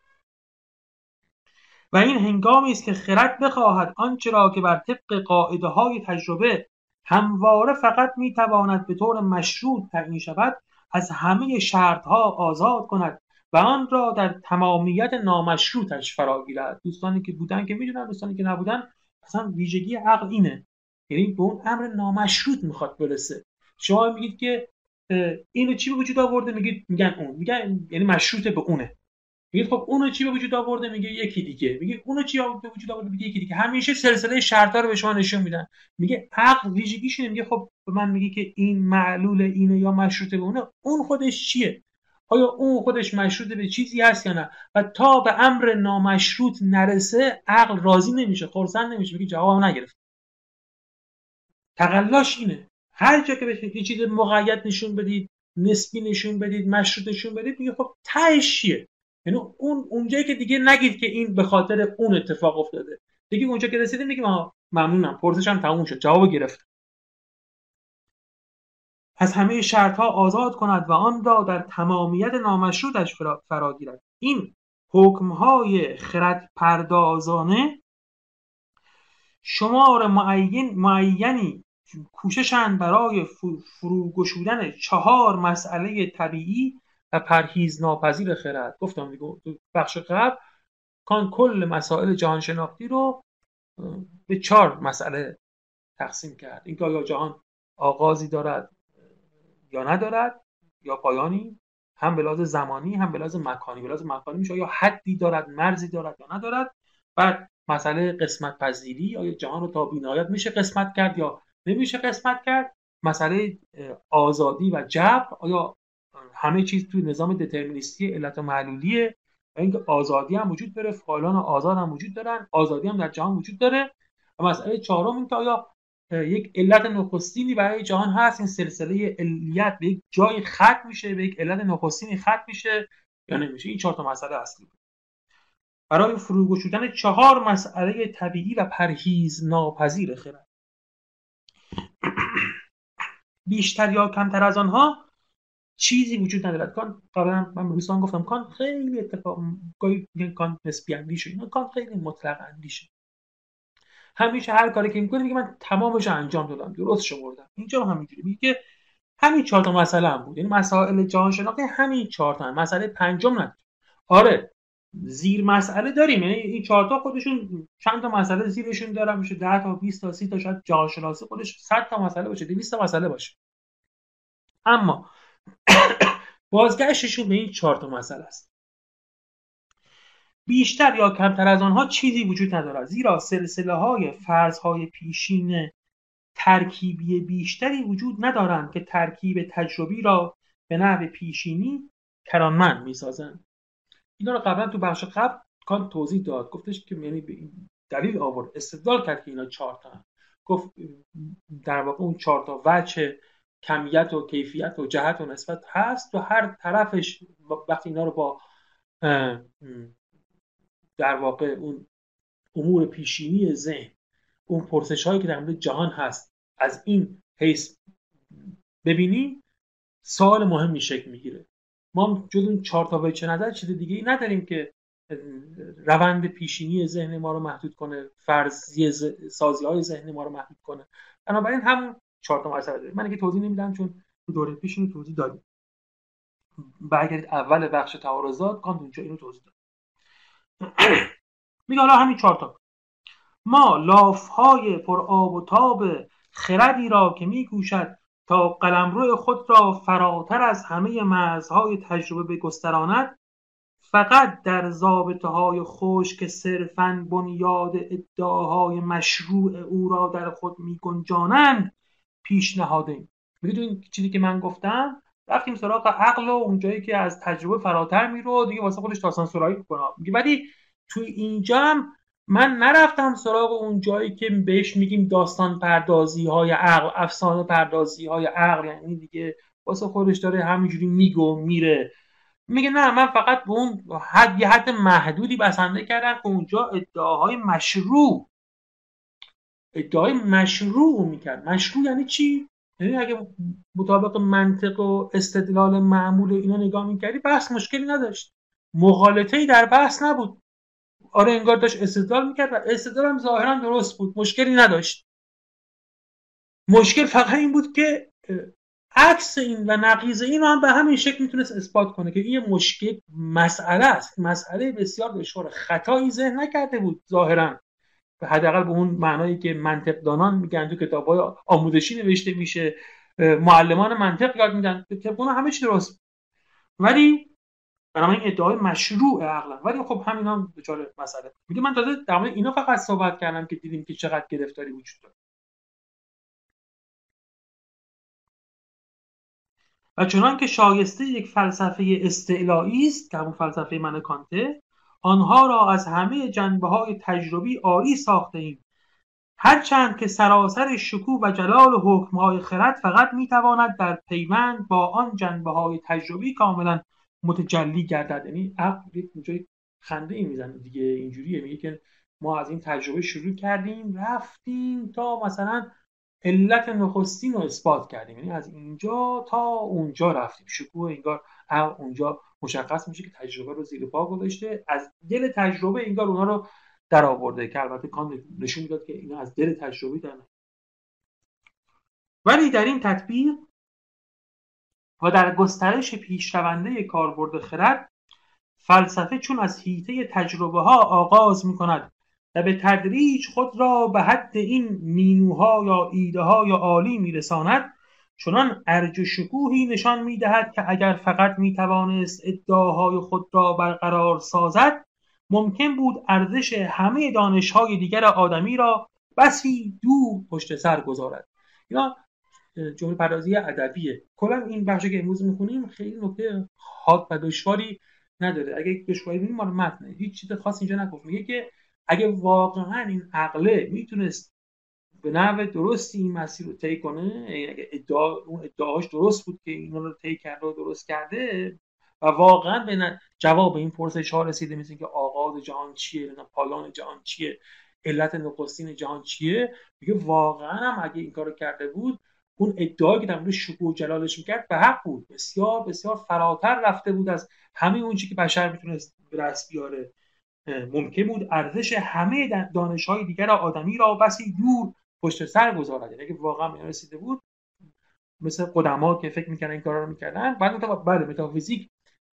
و این هنگامی است که خرد بخواهد آنچه را که بر طبق قاعده های تجربه همواره فقط میتواند به طور مشروط تعیین شود، از همه شرطها آزاد کند و آن را در تمامیت نامشروطش فرا گیرد. دوستانی که بودن که میدونن، دوستانی که نبودن اصلا ویژگی عقل اینه، یعنی به اون امر نامشروط میخواد برسه. شما میگید که اینو چی به وجود آورده، میگید میگن اون، میگن یعنی مشروط به اونه. میگید خب اونو چی به وجود آورده، میگه یکی دیگه. میگه اونو چی به وجود آورده، میگه یکی دیگه. همیشه سلسله شرطا رو به شما نشون میدن. میگه عقل ویژگیش اینه، میگه خب من میگه که این معلول اینه یا مشروط به اونه. اون خودش چیه؟ آیا اون خودش مشروط به چیزی هست یا نه؟ و تا به امر نامشروط نرسه عقل راضی نمیشه، خرسند نمیشه، میگه جواب نگرفت. تقلاش اینه، هر جا که بشه یه چیز مقید نشون بدید، نسبی نشون بدید، مشروط نشون بدید، میگه خب تهش چیه؟ یعنی اون اونجایی که دیگه نگید که این به خاطر اون اتفاق افتاده، دیگه اونجا که رسیدیم میگه ما ممنونم، پرسشم تموم شد، جواب گرفت. از همه شرطها آزاد کند و آن را در تمامیت نامشروطش فرا گیرد. این حکم‌های خرد پردازانه شمار معین معینی کوششند برای فروگشودن چهار مسئله طبیعی و پرهیز ناپذیر خرد. گفتم دیگه بخش قبل کان کل مسائل جهان شناختی رو به چهار مسئله تقسیم کرد. اینکه آیا جهان آغازی دارد یا ندارد، یا پایانی، هم به لحاظ زمانی هم به لحاظ مکانی. به لحاظ مکانی میشه یا حدی دارد، مرزی دارد یا ندارد. بعد مسئله قسمت پذیری، آیا جهان رو تا بی‌نهایت میشه قسمت کرد یا نمیشه قسمت کرد. مسئله آزادی و جبر، آیا همه چیز توی نظام دترمینیستی علت و معلولیه و اینکه آزادی هم وجود داره، فاعلان آزاد هم وجود دارن، آزادی هم در جهان وجود داره. و مسئله چهارم اینکه آیا یک علت نخستینی برای جهان هست، این سلسله علیت به یک جای ختم میشه، به یک علت نخستینی ختم میشه یا نمیشه. این چهار تا مسئله اصلی برای فروگشودن چهار مسئله طبیعی و پرهیز ناپذیر خرد. بیشتر یا کمتر از آنها چیزی وجود ندارد. کان قبلا من به دوستان گفتم کان خیلی اتفاق گاهی میگن کان نسبی اندیشه، اینا کان خیلی مطلق اندیشه. همیشه هر کاری که میکنه میگه من تمامش انجام دادم، درست شمردم. اینجا هم همینجوری میگه که همین چهار تا مسئله هم بود، یعنی مسائل جهان شناختی همین چهار تا، مسئله پنجم نداره. آره زیر مسئله داریم، یعنی این چهار تا خودشون چند تا مسئله زیرشون دارن، میشه ده تا بیست تا سی تا، شاید جهان شناسی خودش صد تا مسئله باشه، دویست تا مسئله باشه. اما بازگشتشون به این چهار تا مسئله است. بیشتر یا کمتر از آنها چیزی وجود ندارد، زیرا سلسله های فرض های پیشین ترکیبی بیشتری وجود ندارند که ترکیب تجربی را به نحو پیشینی کرانمند میسازند. اینا رو قبلا تو بخش قبل کانت توضیح داد، گفتش که یعنی به این دلیل آورد، استدلال کرد که اینا چهار تا هم. گفت در واقع اون چهار تا وجه کمیت و کیفیت و جهت و نسبت هست و هر طرفش وقتی اینا رو با در واقع اون امور پیشینی ذهن، اون پرسش هایی که در مورد جهان هست، از این حیث ببینی سوال مهمی شکل میگیره. ما جز اون چهار تا وجه نظر چیز دیگه ای نداریم که روند پیشینی ذهن ما رو محدود کنه، فرضیه سازی های ذهن ما رو محدود کنه. بنابراین همون چهار تا مسئله داریم. من دیگه توضیح نمیدم چون تو دوره پیش اینو توضیح دادیم. برگردید اول بخش تعارضات، کانت اونجا اینو توضیح داد. میگه حالا همین چهار تا ما لافهای پر آب و تاب خردی را که میکوشد تا قلمرو خود را فراتر از همه مرزهای تجربه بگستراند، فقط در ضابطه‌های خشک که صرفاً بنیاد ادعاهای مشروع او را در خود میگنجانند پیشنهادیم. میگه این چیزی که من گفتم، رفتیم سراغ عقل و اونجایی که از تجربه فراتر میره دیگه واسه خودش تاسانسورایی میکنه. میگه ولی توی اینجا هم من نرفتم سراغ اون جایی که بهش میگیم داستان پردازی های عقل، افسانه پردازی های عقل، یعنی دیگه واسه خودش داره همینجوری میگه و میره. میگه نه، من فقط به اون حد یه حد محدودی بسنده کردم که اونجا ادعاهای مشروع ادعای مشروع میکرد. مشروع یعنی چی؟ یعنی اگه مطابق منطق و استدلال معمول اینا نگاه میکردی بحث مشکلی نداشت، مغالطه‌ای در بحث نبود. آره انگار داشت استدلال میکرد و استدلال هم ظاهرا درست بود، مشکلی نداشت. مشکل فقط این بود که عکس این و نقیض این رو هم به همین شکل میتونست اثبات کنه که این مشکل مسئله است، مسئله بسیار دشوار، خطایی ذهن نکرده بود ظاهرا، حداقل به اون معنایی که منطقدانان میگن، تو کتاب‌های آموزشی نوشته میشه، معلمان منطق یاد میدن، طبقونه همه چی درست، ولی برای این ادعای مشروع عقلم. ولی خب همینا هم دچار مسئله. میگه من تازه در مورد اینا فقط صحبت کردم که دیدیم که چقدر گرفتاری وجود داره. و چنان که شایسته یک فلسفه استعلایی است که همون فلسفه من کانته، آنها را از همه جنبه‌های تجربی عاری ساخته ایم، هرچند که سراسر شکوه و جلال و حکم‌های خرد فقط می‌تواند در پیوند با آن جنبه‌های تجربی کاملاً متجلی گردد. یعنی عقل اینجوری خنده ای میزنه دیگه، اینجوریه، میگه که ما از این تجربه شروع کردیم، رفتیم تا مثلا علت نخستین رو اثبات کردیم، یعنی از اینجا تا اونجا رفتیم. شکوه انگار اونجا مشخص میشه که تجربه رو زیر پا گذاشته، از دل تجربه انگار اونها رو در آورده، که البته کانت نشون میداد که اینا از دل تجربه در نمیاد. ولی در این تطبیق و در گسترش پیشرونده کاربرد خرد، فلسفه چون از حیطه تجربه ها آغاز می کند و به تدریج خود را به حد این مینوها یا ایده ها یا عالی می رساند، چنان ارج و شکوهی نشان می دهد که اگر فقط می توانست ادعاهای خود را برقرار سازد، ممکن بود ارزش همه دانش های دیگر آدمی را بسی دور پشت سر گذارد. اینا جمله پردازی ادبیه. کلا این بخشی که امروز می‌خونیم خیلی نکته حاد و دشواری نداره. اگه یک دشواری ببینیم مال متنه، هیچ چیز خاص اینجا نگفت. میگه که اگه واقعاً این عقله میتونست به نحو درستی این مسیر رو طی کنه، اگه ادعا اون ادعاش درست بود که اینا رو طی کرده و درست کرده و واقعاً به جواب این پرسش ها رسیده، مثل که آغاز جهان چیه، پایان جهان چیه، علت نخستین جهان چیه، میگه واقعاً هم اگه این کارو کرده بود، اون ادعایی که در مورد شکوه و جلالش میکرد به حق بود، بسیار بسیار فراتر رفته بود از همه اون چیزی که بشر میتونست به دست بیاره. ممکن بود ارزش همه دانش‌های دیگر آدمی را بسی دور پشت سر گذارد. یعنی اگه واقعا به رسیده بود، مثل قدما که فکر میکردن این کارا رو میکردن، بعد بعد متافیزیک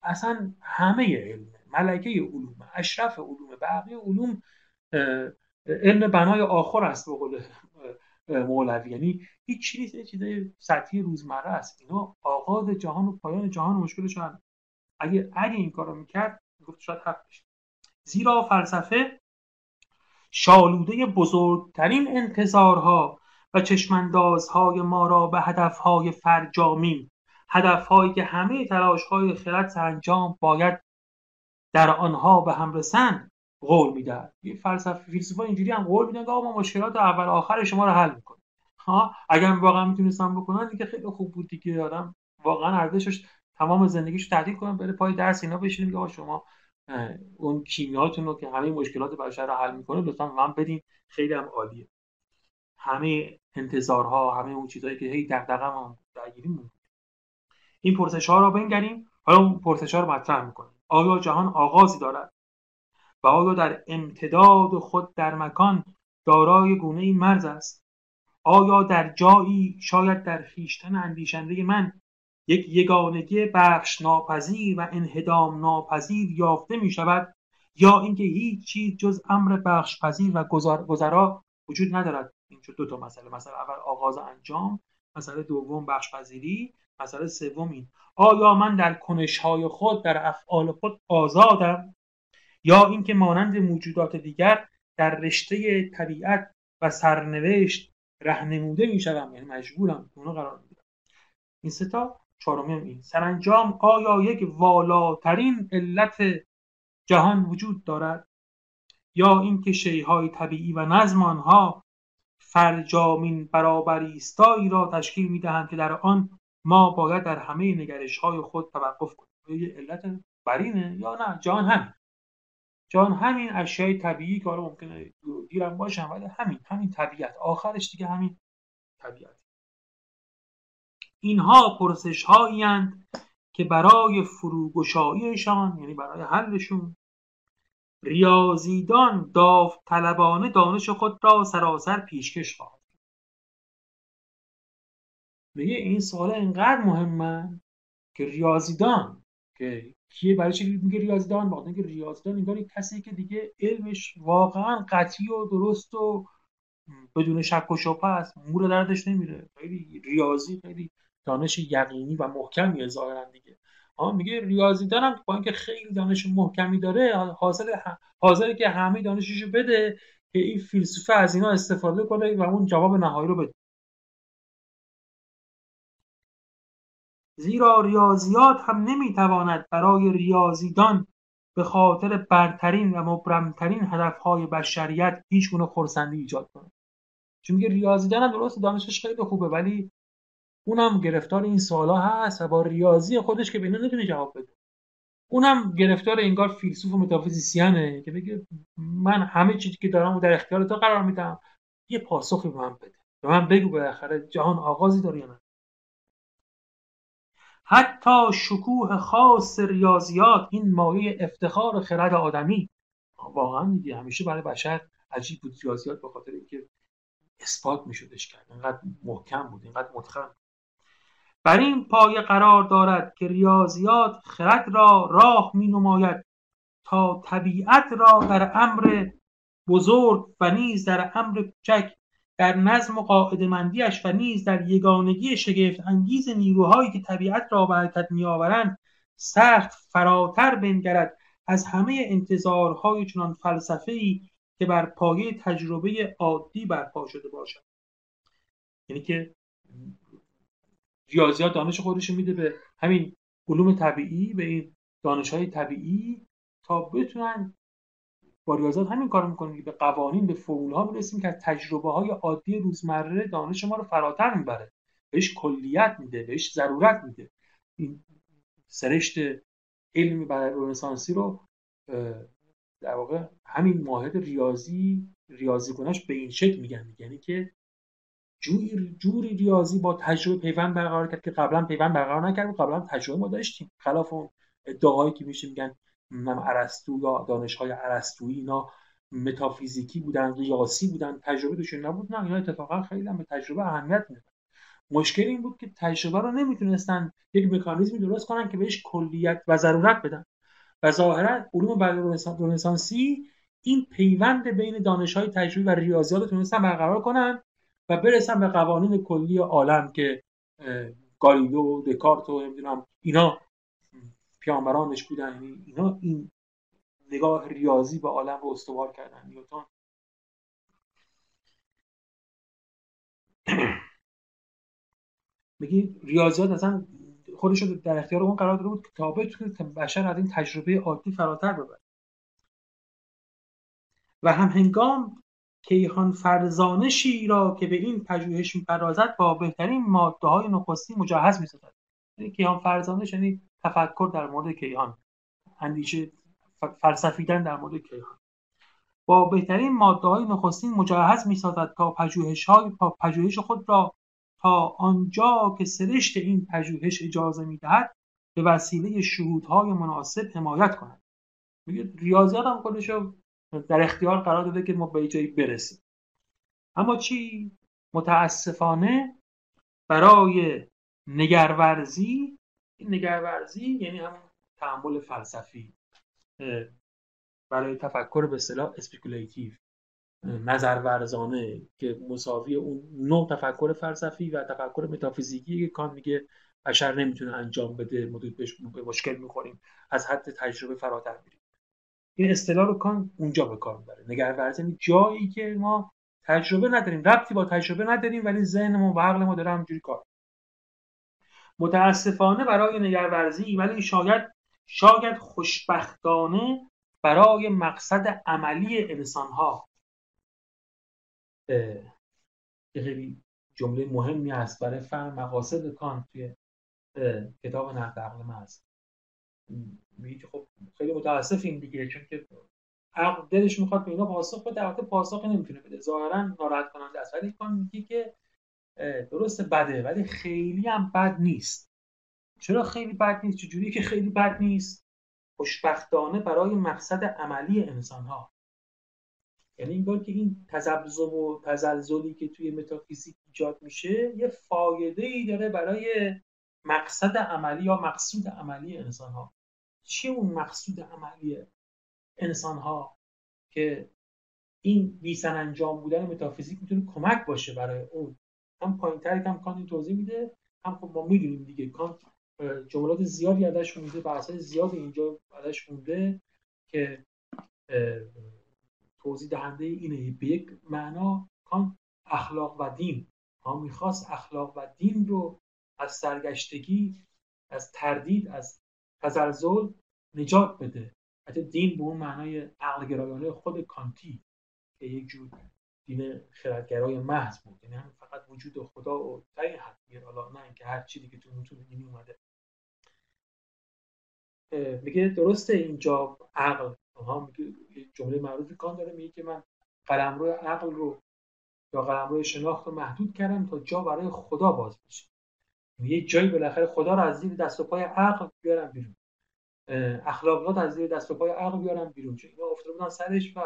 اصلا همه علم، ملکه علوم، اشرف علوم، بقیه علوم علم بنای آخر است به قول مولوی، یعنی هیچ چیزی نیست، چیزای سطحی روزمره است. اینا آغاز جهان و پایان جهان مشکلشون. اگه اگه این کارو میکرد، گفت شاید حق بشه. زیرا فلسفه شالوده بزرگترین انتظارها و چشماندازهای ما را به هدفهای فرجامین، هدفهایی که همه تلاشهای خرد سرانجام باید در آنها به هم رسند، قول میدن. یه فلسفه فیلسوفا اینجوری هم قول میدن که آقا ما مشکلات اول آخر شما رو حل میکنیم. ها اگر واقعا میتونستم بکنن دیگه خیلی خوب بود دیگه، آدم واقعا ارزشش تمام زندگیش تعدیل کنه، بره پای درس اینا بشینه میگه آقا شما اون کیمیاتون رو که همه مشکلات بشر رو حل میکنه لطفا من بدین، خیلی هم عالیه. همه انتظارها، همه اون چیزایی که هی دغدغه‌مون درگیریمون، این پرسش ها رو بنگریم. حالا اون پرسش ها رو مطرح میکنه. آیا جهان آغازی دارد و آیا در امتداد خود در مکان دارای گونه‌ای مرز است؟ آیا در جایی، شاید در خویشتن اندیشنده من، یک یگانگی بخش ناپذیر و انهدام ناپذیر یافته می شود، یا اینکه هیچ چیز جز امر بخش پذیر و گذرا وجود ندارد؟ این دو تا مسئله، مسئله اول آغاز انجام، مسئله دوم بخش پذیری، مسئله سوم این. آیا من در کنش‌های خود، در افعال خود آزادم، یا اینکه مانند موجودات دیگر در رشته طبیعت و سرنوشت راهنموده میشوم، یعنی مجبورم اونو قرار میدم؟ این سه تا، چهارمم این. سرانجام آیا یک والاترین علت جهان وجود دارد، یا اینکه شی‌های طبیعی و نظم آنها فرجامین برابری استایی را تشکیل میدهند که در آن ما باید در همه نگرش‌های خود توقف کنیم؟ یه علت برینه یا نه جهان همین، جان همین اشیای طبیعی که آره ممکنه دیرم باشن ولی همین همین طبیعت، آخرش دیگه همین طبیعت. اینها پرسش هایی اند که برای فروگشاییشان، یعنی برای حلشون، ریاضیدان داوطلبانه دانش خود را سراسر پیشکش خواهد. میگه این سوالا اینقدر مهمن که ریاضیدان که کیه برای چی میگه ریاضیدان؟ وقتی که ریاضیدان انگار کسی که دیگه علمش واقعا قطعی و درست و بدون شک و شبهه است، مور دردش نمیره، خیلی ریاضی، خیلی دانش یقینی و محکمی ظاهرا دیگه. آها، میگه ریاضیدان هم با اینکه خیلی دانش محکمی داره حاضر حاضره که همه دانششو بده که این فیلسوفه از اینا استفاده کنه و اون جواب نهایی رو بده. زیرا ریاضیات هم نمیتواند برای ریاضیدان به خاطر برترین و مبرمترین هدفهای بشریت هیچ گونه خرسندی ایجاد کنه. چون میگه ریاضیدان هم درست دانشش خیلی خوبه ولی اونم گرفتار این سوالا هست و با ریاضی خودش که به اینا نمیتونه جواب بده. اونم گرفتار انگار فیلسوف و متافیزیسیانه که بگه من همه چیزی که دارم و در اختیار تو قرار میدم، یه پاسخی به من بده، به من بگو بالاخره جهان آغازی داره یا نه. حتی شکوه خاص ریاضیات این مایه افتخار خرد آدمی. واقعا دیگه همیشه برای بشر عجیب بود ریاضیات، به خاطر اینکه اثبات میشدش کرد، اینقدر محکم بود، اینقدر متقن. بر این پایه قرار دارد که ریاضیات خرد را راه می نماید تا طبیعت را در امر بزرگ و نیز در امر کوچک، در نظم و قاعده‌مندی‌اش و نیز در یگانگی شگفت انگیز نیروهایی که طبیعت را به حرکت می‌آورند سخت فراتر بنگرد از همه انتظارهای چنان فلسفه‌ای که بر پایه تجربه عادی برپا شده باشد. یعنی که ریاضیات دانش خودش میده به همین علوم طبیعی، به این دانش‌های طبیعی، تا بتونن با ریاضیات همین کارو میکنیم که به قوانین، به فرمول‌ها برسیم که از تجربه‌های عادی روزمره دانش ما رو فراتر میبره، بهش کلیت میده، بهش ضرورت میده. این سرشت علمی برای رنسانسی رو در واقع همین ماهد ریاضی ریاضی‌گوناش به این شکل میگن، یعنی که جوری جوری ریاضی با تجربه پیوند برقرار کرد که قبلا پیوند برقرار نکرد و قبلا تجربه ما داشتیم، خلاف اون ادعاهایی که میشه میگن نم ارسطو یا دانش‌های ارسطویی اینا متافیزیکی بودن، ریاضی بودن، تجربه توشون نبود. نه، اینا اتفاقا خیلی هم به تجربه اهمیت میدن. مشکل این بود که تجربه رو نمیتونستن یک مکانیزمی درست کنن که بهش کلیت و ضرورت بدن. و ظاهرا علوم بعد از رنسانسی این پیوند بین دانش‌های تجربی و ریاضیات رو تونستن برقرار کنن و برسن به قوانین کلی عالم که گالیله و دکارت و نمیدونم اینا پیامبرانش بودن. اینا این نگاه ریاضی به عالم رو استوار کردن. نیوتن میگه ریاضیات اصلا خودش رو در اختیار اون قرار داده بود که تا بتونه بشر از این تجربه عادی فراتر ببره. و هم هنگام کیهان فرزانشی را که به این پژوهش می‌پردازد با بهترین ماده‌های نخستی مجهز می‌سازد. یعنی کیهان فرزانش یعنی تفکر در مورد کیهان، اندیشه، فلسفیدن در مورد کیهان با بهترین ماده‌های نخستین مجهز می‌سازد تا پژوهش‌های تا پژوهش خود را تا آنجا که سرشت این پژوهش اجازه می‌دهد به وسیله شروط‌های مناسب حمایت کند. میگه ریاضیات هم خودشو در اختیار قرار داده که ما به جایی برسیم. اما چی؟ متأسفانه برای نگرورزی، این نگرورزی یعنی همون تأمل فلسفی، برای تفکر به اصطلاح اسپیکولاتیو، نظرورزانه، که مساوی اون نوع تفکر فلسفی و تفکر متافیزیکی که کانت میگه بشر نمیتونه انجام بده، مدود بهش مشکل میخوریم، از حد تجربه فراتر میریم. این اصطلاح رو کانت اونجا به کار میبره. نگرورزی یعنی جایی که ما تجربه نداریم، ربطی با تجربه نداریم ولی ذهنمون و عقل ما داره همینجوری کار. متاسفانه برای نگرورزی ولی شاید شاید خوشبختانه برای مقصد عملی انسان‌ها. خیلی جمله مهمی هست برای فهم مقاصد کانت توی کتاب نقد عقل محض. میگه خب خیلی متاسفیم دیگه، چون که عقل دلش میخواد به اینا پاسخ بده، البته پاسخی نمیتونه بده، ظاهرا ناراحت کننده است. ولی کانت میگه که درسته بده ولی خیلی هم بد نیست. چرا خیلی بد نیست؟ چجوری که خیلی بد نیست؟ خوشبختانه برای مقصد عملی انسان‌ها. یعنی این بار که این تذبذب و تزلزلی که توی متافیزیک ایجاد میشه یه فایده‌ای داره برای مقصد عملی یا مقصود عملی انسان‌ها. چیه اون مقصود عملی انسان‌ها که این بی‌سرانجام بودن متافیزیک میتونه کمک باشه برای اون؟ هم پایین‌تر هم کانت توضیح میده، هم خب ما می‌دونیم دیگه، کانت جملات زیادی ازش مونده، بحث‌های زیادی اینجا ازش مونده که توضیح دهنده اینه. به یک معنا کانت اخلاق و دین، ما می‌خواست اخلاق و دین رو از سرگشتگی، از تردید، از تزلزل نجات بده. حتی دین به اون معنای عقل گرایانه خود کانتی که یک جور دین خردگرای محض بود، یعنی هم فقط وجود خدا و تا این حد دیگه، حالا نه اینکه هر چیزی که تو متون دینی اومده. میگه درسته اینجا عقل، ها میگه جمله معروفی کانت داره، میگه که من قلمرو عقل رو یا قلمرو شناخت رو محدود کردم تا جا برای خدا باز بشه. یه جایی بالاخره خدا رو از زیر دست و پای عقل بیارم بیرون، اخلاقیات از زیر دست و پای عقل بیارم بیرون، چون اینا افتاده بودن سرش و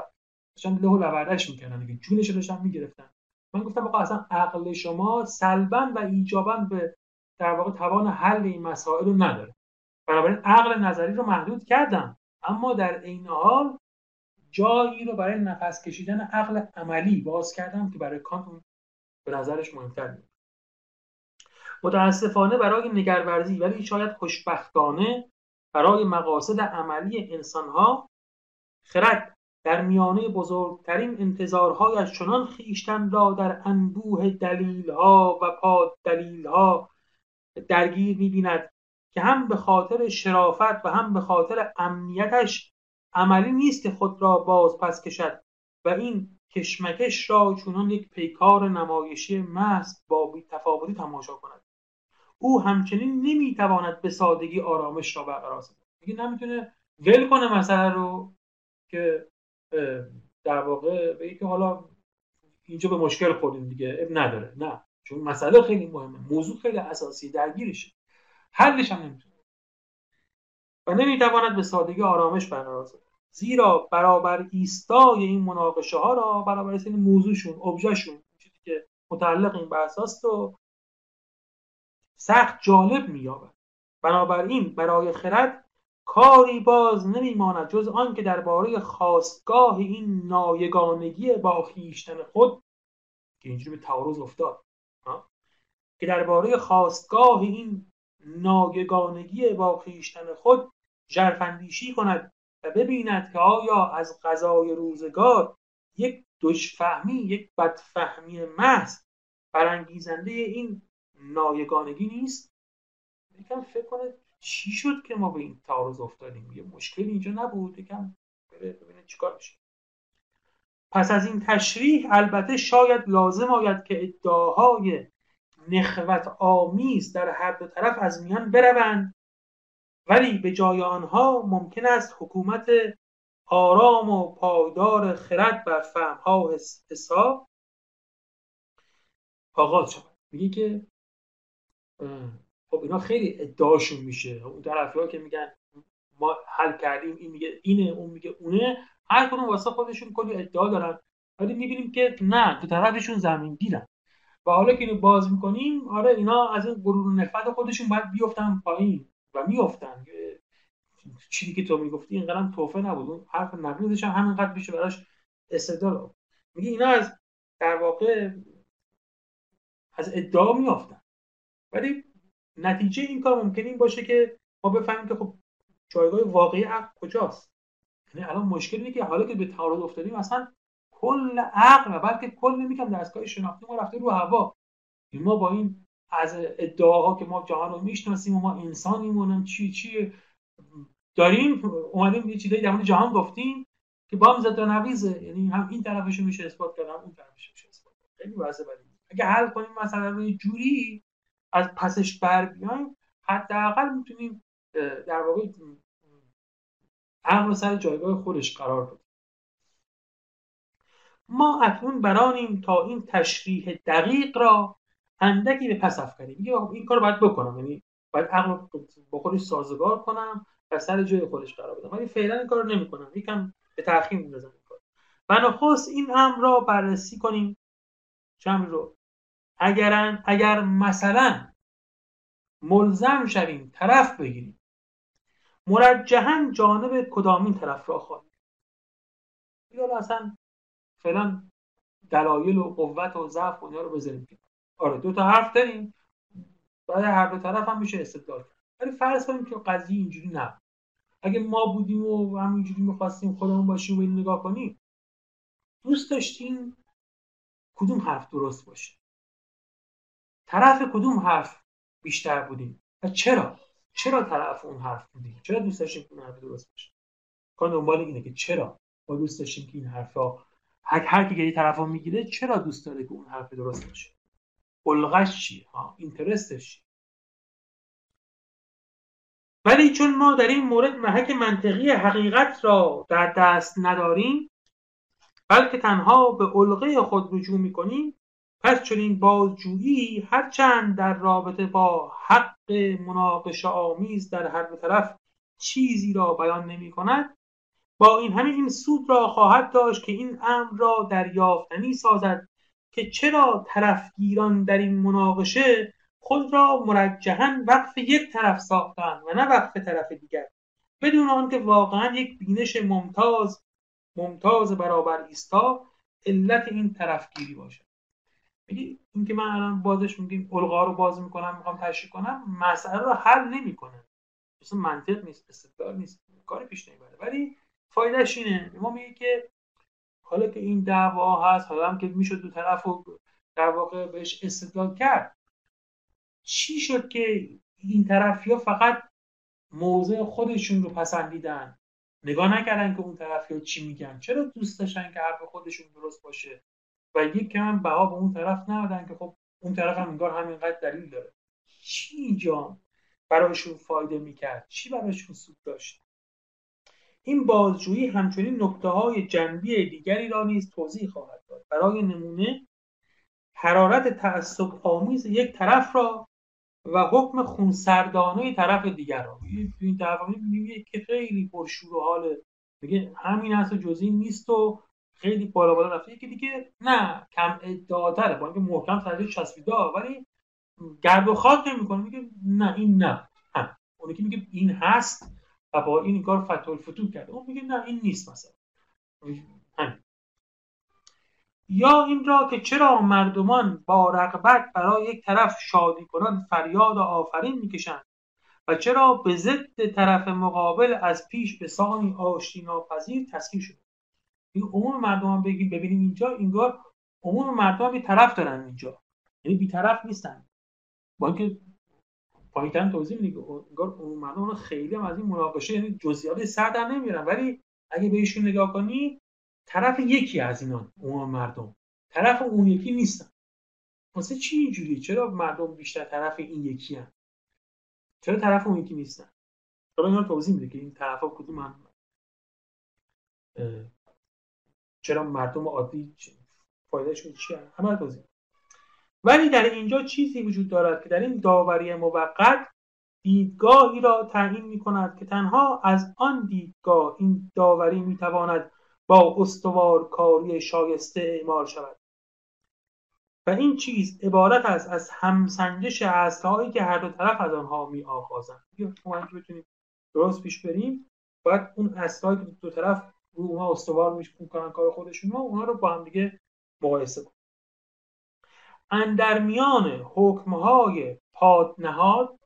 داشتن له و لورده‌اش میکردن دیگه، جونش رو داشتن میگرفتن. من گفتم آقا اصلا عقل شما سلباً و ایجاباً به در واقع توان حل این مسائل رو نداره، بنابراین عقل نظری رو محدود کردم، اما در عین حال جایی رو برای نفس کشیدن عقل عملی باز کردم که برای کانت به نظرش مهمتر بود. متاسفانه برای نگرورزی ولی شاید خوشبختانه برای مقاصد عملی انسان‌ها خرد در میانه بزرگترین انتظارهایش چنان خیشتن را در انبوه دلیل‌ها و پاددلیل‌ها درگیر می‌بیند که هم به خاطر شرافت و هم به خاطر امنیتش عملی نیست که خود را باز پس کشد و این کشمکش را چنان یک پیکار نمایشی محض با بی‌تفاوتی تماشا کند. او همچنین نمیتواند به سادگی آرامش را برقرار سازد. میگه نمیتونه ول کنه مسئله رو که در واقع بگه که حالا اینجا به مشکل خوردیم دیگه، اب نداره، نه، چون مسئله خیلی مهمه، موضوع خیلی اساسی، درگیرشه، حلش هم نمیتونه و نمیتواند به سادگی آرامش برقرار سازد، زیرا برابر ایستای این مناقشه ها را برابر این موضوعشون، ابژهشون، چیزی که متعلق این بحث است و سخت جالب می‌یابد. بنابراین برای خرد کاری باز نمی‌ماند جز آن که درباره خاستگاه این نایگانگی با خویشتن خود که اینجوری به تعارض افتاد، ها؟ که درباره خاستگاه این نایگانگی با خویشتن خود ژرف‌اندیشی کند و ببیند که آیا از قضای روزگار یک دشفهمی، یک بدفهمی محض برانگیزنده این نایگانگی نیست. یکم فکر کنه چی شد که ما به این تعارض افتادیم، یه مشکلی اینجا نبود، یکم ببینید چیکار میشه. پس از این تشریح البته شاید لازم آید که ادعاهای نخوت آمیز در هر دو طرف از میان بروند، ولی به جای آنها ممکن است حکومت آرام و پایدار خرد بر فهمها و حساب آغاز شود. میگه که خب اینا خیلی ادعاشون میشه، اون طرفی‌ها که میگن ما حل کردیم، این میگه اینه، اون میگه اونه، هر کدوم واسه خودشون کلی ادعا دارن، ولی میبینیم که نه، تو طرفشون زمین گیرن و حالا که اینو باز میکنیم، آره اینا از این غرور نفرت خودشون باید بیافتن پایین و میافتن. چیزی که تو میگفتی اینقدرم توفه نبود، اون حرف نقیضش هم همینقدر میشه براش استدلال. میگه اینا از در واقع از ادعا میافتن، ولی نتیجه این کار ممکنه این باشه که ما بفهمیم که خب جایگاه واقعی عقل کجاست. یعنی الان مشکل اینه که حالا که به تعارض افتادیم اصلا کل عقل و بلکه کل نمیگم دستگاه شناختی ما رفته رو هوا. ما با این از ادعاها که ما جهان رو میشناسیم و ما انسانیم و نم چی چی داریم، اومدیم یه چیزایی در مورد جهان گفتیم که با هم زد و نقیضه، یعنی هم این طرفش میشه اثبات کرد، هم اون طرفش میشه اثبات کرد. خیلی واسه بدی اگه حل کنیم مثلا رو یه جوری از پسش بر بیایم، حداقل میتونیم در واقع عقل رو سر جایگاه خودش قرار بدیم. ما اکنون برانیم تا این تشریح دقیق را اندکی به پس افکنیم. میگه این کارو باید بکنم، یعنی باید عقل رو با خودش سازگار کنم و سر جای خودش قرار بدم، ولی فعلا این کارو نمیکنم، یکم به تأخیر میندازم این کار. و نخست این امر را بررسی کنیم. چم رو اگرن اگر مثلا ملزم شویم طرف بگیریم، مرجحاً جانب کدامین طرف را خواهیم؟ یا اصلا فعلا دلایل و قوت و ضعف و اینا رو بذاریم. آره دو تا حرف داریم، بعد هر دو طرف هم میشه استدلال کرد. ولی فرض کنیم که قضیه اینجوری نبود. اگه ما بودیم و همینجوری می‌خواستیم خودمون باشیم و این نگاه کنیم، دوست داشتیم کدوم حرف درست باشه، طرف کدوم حرف بیشتر بودیم و چرا چرا طرف اون حرف بودیم، چرا دوست داشتیم که اون حرف درست باشه. کار دنبال اینه که چرا ما دوست داشتیم که این حرفا هر هر کی که این طرفو میگیره چرا دوست داره که اون حرف درست باشه، علقش چیه، ها اینترستش چیه. ولی چون ما در این مورد محک منطقی حقیقت را در دست نداریم بلکه تنها به علقه خود رجوع می‌کنیم، پس چنین بازجویی هرچند در رابطه با حق مناقشه آمیز در هر دو طرف چیزی را بیان نمی‌کند، با این همه این سود را خواهد داشت که این امر را دریافتنی سازد که چرا طرفگیران در این مناقشه خود را مرجحاً وقف یک طرف ساختند و نه وقف طرف دیگر، بدون آنکه واقعاً یک بینش ممتاز ممتاز برابر ایستا علت این طرفگیری باشد. میگه این که من الان بازش میگیم الغا رو باز میکنم، میخوام تشریح کنم، مسئله رو حل نمیکنه، اصلا منطق نیست، استدلال نیست، کاری پیش نمیبره. ولی فایدهش اینه، ما میگه که حالا که این دعوا هست، حالا هم که میشد دو طرف رو در واقع بهش استدلال کرد، چی شد که این طرفیا فقط موضع خودشون رو پسندیدن، نگاه نکردن که اون طرفیا چی میگن، چرا دوست داشتن که حرف خودشون درست باشه و یک کم بها به اون طرف ندادن که خب اون طرف هم انگار همینقدر دلیل داره. چی اینجا برایشون فایده میکرد، چی برایشون سود داشت. این بازجویی همچنین نکته‌های جنبی دیگری را نیز توضیح خواهد داد. برای نمونه حرارت تعصب آمیز یک طرف را و حکم خونسردانه طرف دیگر را. این طرف میبینیم که خیلی پرشور و حاله، میگه همین هست و جزئی نیست و خیلی بالا بالا رفته، یکی دیگه نه کم ادعاتره، با اینکه محکم سرجه چسبیده ولی گرد و خاک نمی‌کنه، میگه نه این نه هم. اونی که میگه این هست و با این کار فتح الفتوح کرده، اون میگه نه این نیست مثلا هم. یا این را که چرا مردمان با رغبت برای یک طرف شادی کنان فریاد و آفرین میکشند و چرا به ضد طرف مقابل از پیش به سانی آشتی ناپذیر تسخیر شده. این عموم مردمان بگیم ببینیم اینجا اینگار عموم مردمان بی طرف دارن اینجا، یعنی بی طرف نیستن، با اینکه پایتن توضیح میده انگار عموم مردمان خیلی هم از این مناقشه یعنی جزئیات سر در نمیارن، ولی اگه بهشون نگاه کنی طرف یکی از اینان اون مردم، طرف اون یکی نیستن. واسه چی اینجوری؟ چرا مردم بیشتر طرف این یکی هستن؟ چرا طرف اون یکی نیستن؟ حالا اینا توضیح میده که این طرفا کدوم هم. چرا مردم عادی فایدهشون چیه؟ همه توضیح. ولی در اینجا چیزی وجود دارد که در این داوری موقت دیدگاهی را تعیین می‌کند که تنها از آن دیدگاه این داوری می‌تواند با استوار کاری شایسته اعمال شود و این چیز عبارت است از همسنجش اصلهایی که هر دو طرف از آنها می آغازند. اگه ما اینجا بتونیم درست پیش بریم باید اون اصلهایی که دو طرف رو اونها استوار میکنن کار خودشون رو اونها رو با هم دیگه مقایسه کنیم. اندر میان حکمهای پادنهاد،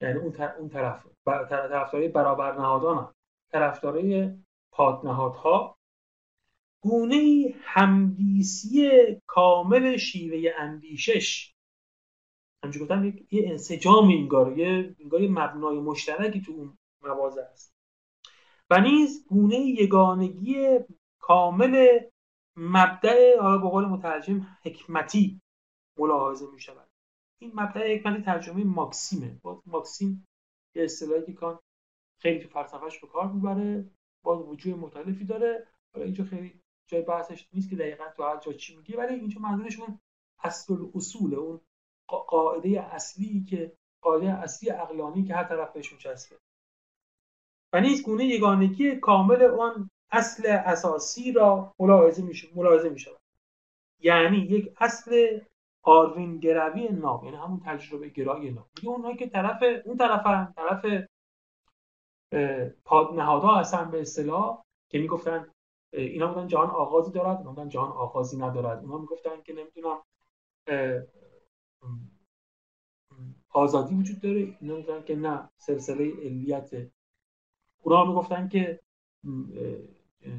یعنی اون طرف طرفدارای برابر نهادان، طرفدارای پادنهادها، گونه همدیسی کامل شیوه اندیشش، همچون گفتم یه انسجام انگار یه مبنای مشترکی تو اون موازه است، و نیز گونه یگانگی کامل مبدأ، حالا به قول مترجم حکمتی ملاحظه می شود. این مبدأ حکمتی ترجمه ماکسیمه. ماکسیم یه اصطلاحی که کانت خیلی تو فلسفه‌اش به کار میبره، باز وجوه مختلفی داره. حالا اینجا خیلی جای بحثش نیست که دقیقاً تو هر جا چی میگه، ولی اینجا منظورش اون اصل الاصول، اون قاعده اصلی که قاعده اصلی عقلانی که هر طرف بهش میچسبه. و نیز گونه یگانگی کامل اون اصل اساسی را ملاحظه میشه ملاحظه میشه یعنی یک اصل آروین گروی ناب، یعنی همون تجربه گرایی ناب. دیگه اونها که طرف اون طرفن طرف نهادها هستن به اصطلاح که میگفتن اینا میگفتن جهان آغازی دارد، اینا میگفتن جهان آغازی ندارد. اونا میگفتن که نمیدونم آزادی وجود داره، اینا میگفتن که نه سلسله علیت. اونا میگفتن که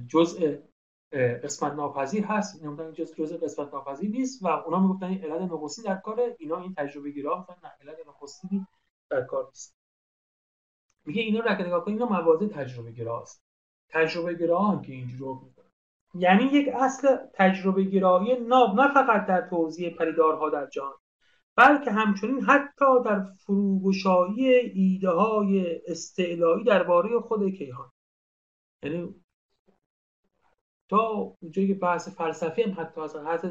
جزء قسمت ناپذیر هست، اینا میگفتن جزء جزء قسمت ناپذیر نیست و اونا میگفتن این علت نخستی در کاره. اینا این تجربه گیرا میگفتن نه علت نخستی در کار نیست. میگه اینا را که نگاه کنید اینا موازی تجربه گراست. تجربه گراهان که اینجوری رو میکنه یعنی یک اصل تجربه گرایی ناب، نه فقط در توضیح پدیدارها در جهان بلکه همچنین حتی در فروگشایی ایده های استعلایی درباره خود کیهان. یعنی تا اونجایی که بحث فلسفی هم حتی از حد,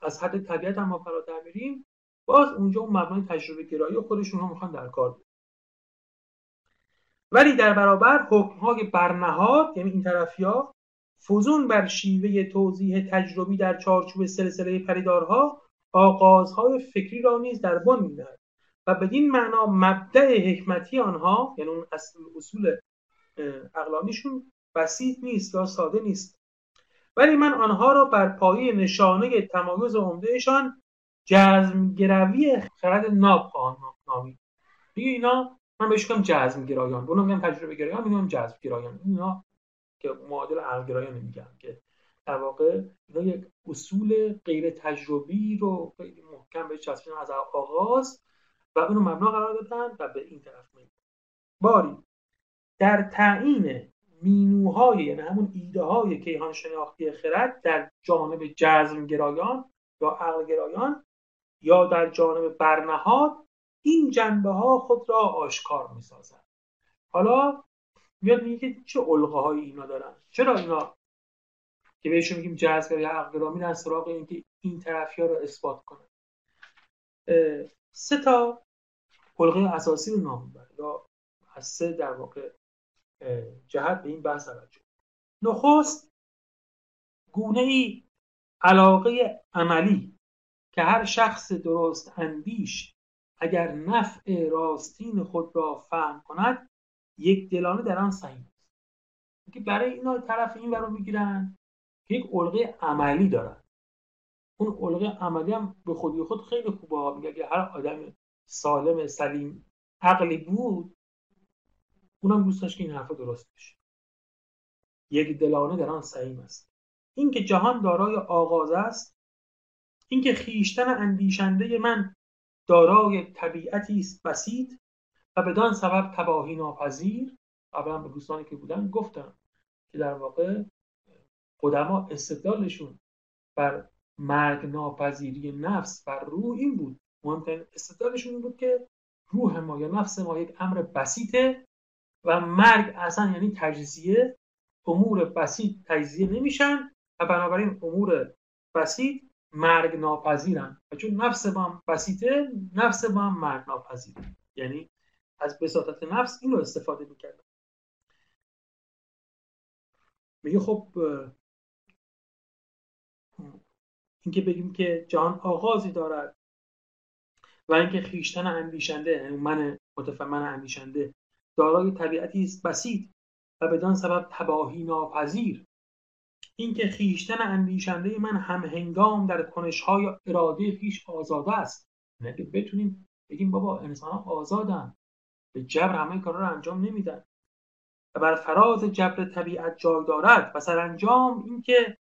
از حد طبیعت هم ما فراتر میریم، باز اونجا مبنای تجربه گرایی خودشون رو میخوان در کار بید. ولی در برابر حکم‌های برنهاد، یعنی این طرفیا فزون بر شیوه توضیح تجربی در چارچوب سلسله پدیدارها، آغازهای فکری را نیز در بن می‌دهد و بدین معنا مبدأ حکمتی آنها، یعنی اون اصل اصول عقلانیشون، بسیط نیست یا ساده نیست. ولی من آنها را بر پایه نشانه تمایز عمدهشان جزم گروی خرد ناب خواهم نامید. دیگه اینا من بهش میگم جزم گرایان، اونم میگم تجربه گرایان، میگم جزم گرایان. اینا که معادل عقل گرایان میگن که در واقع اینا یک اصول غیر تجربی رو خیلی محکم بهش چسبیدن از آغاز و اونو مبنا قرار دادن و به این طرف میگن. باری در تعیین مینوهای، یعنی همون ایده های کیهان شناختی خرد در جانب جزم گرایان یا عقل گرایان یا در جانب برنهاد، این جنبه ها خود را آشکار می سازن. حالا میاد میگه که چه الغاهایی اینا دارن، چرا اینا که بهشون میگیم جزم یا عقل گرا میرن سراغ این که این طرفیا رو اثبات کنن. سه تا الغه اساسی رو نام میبره یا از سه در واقع جهت به این بحث توجه. نخست گونه‌ای علاقه عملی که هر شخص درست اندیش اگر نفع راستین خود را فهم کند یک دلانه در آن سعی است. که برای اینا طرف این رو میگیرن که یک علقه عملی دارن. اون علقه عملی هم به خودی خود خیلی خوبه ها. میگه که هر آدم سالم سلیم عقلی بود اونم دوست داشت که این حرفا درست بشه. یک دلانه در آن سعی است. این که جهان دارای آغاز است، این که خیشتن اندیشنده من دارای طبیعتی است بسیط و بدان سبب تباهی ناپذیر. قبلا به دوستانی که بودن گفتم که در واقع قدما استدلالشون بر مرگ ناپذیری نفس بر روح این بود، مهمترین استدلالشون این بود که روح ما یا نفس ما یک امر بسیطه و مرگ اصلا یعنی تجزیه، امور بسیط تجزیه نمیشن و بنابراین امور بسیط مرگ ناپذیرن و چون نفس ما هم بسیطه نفس ما هم مرگ ناپذیره. یعنی از بساطت نفس این رو استفاده میکردن. میگه خب اینکه بگیم که جهان آغازی دارد و اینکه خیشتن اندیشنده من متفهمن اندیشنده دارای طبیعتی است بسیط و بدان سبب تباهی ناپذیر، اینکه خیشتن اندیشنده من همهنگام در کنش‌های اراده خیش آزاده است. نه که بتونیم بگیم بابا انسان‌ها آزادن، به جبر همه کارا رو انجام نمیدن و بر فراز جبر طبیعت جای دارد و سرانجام اینکه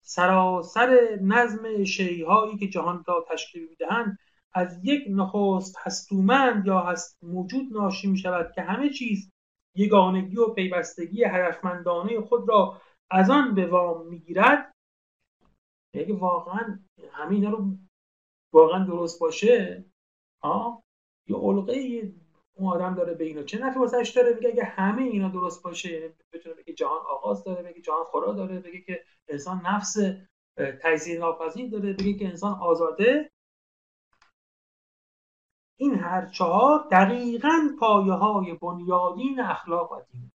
سراسر نظم شی‌هایی که جهان را تشکیل می‌دهند از یک نخست هستومند یا هست موجود ناشی می‌شود که همه چیز یگانگی و پیوستگی هدفمندانه خود را از آن به وام میگیرد. اگه واقعا همه اینا رو واقعا درست باشه ها، یه علقه اون آدم داره به اینا چه نفعی واسش داره. میگه اگه همه اینا درست باشه، یعنی بتونه بگه جهان آغاز داره، بگه جهان خدا داره، بگه که انسان نفس تجزیه ناپذیر داره، بگه که انسان آزاده، این هر چهار دقیقاً پایه‌های بنیادین اخلاق و دین.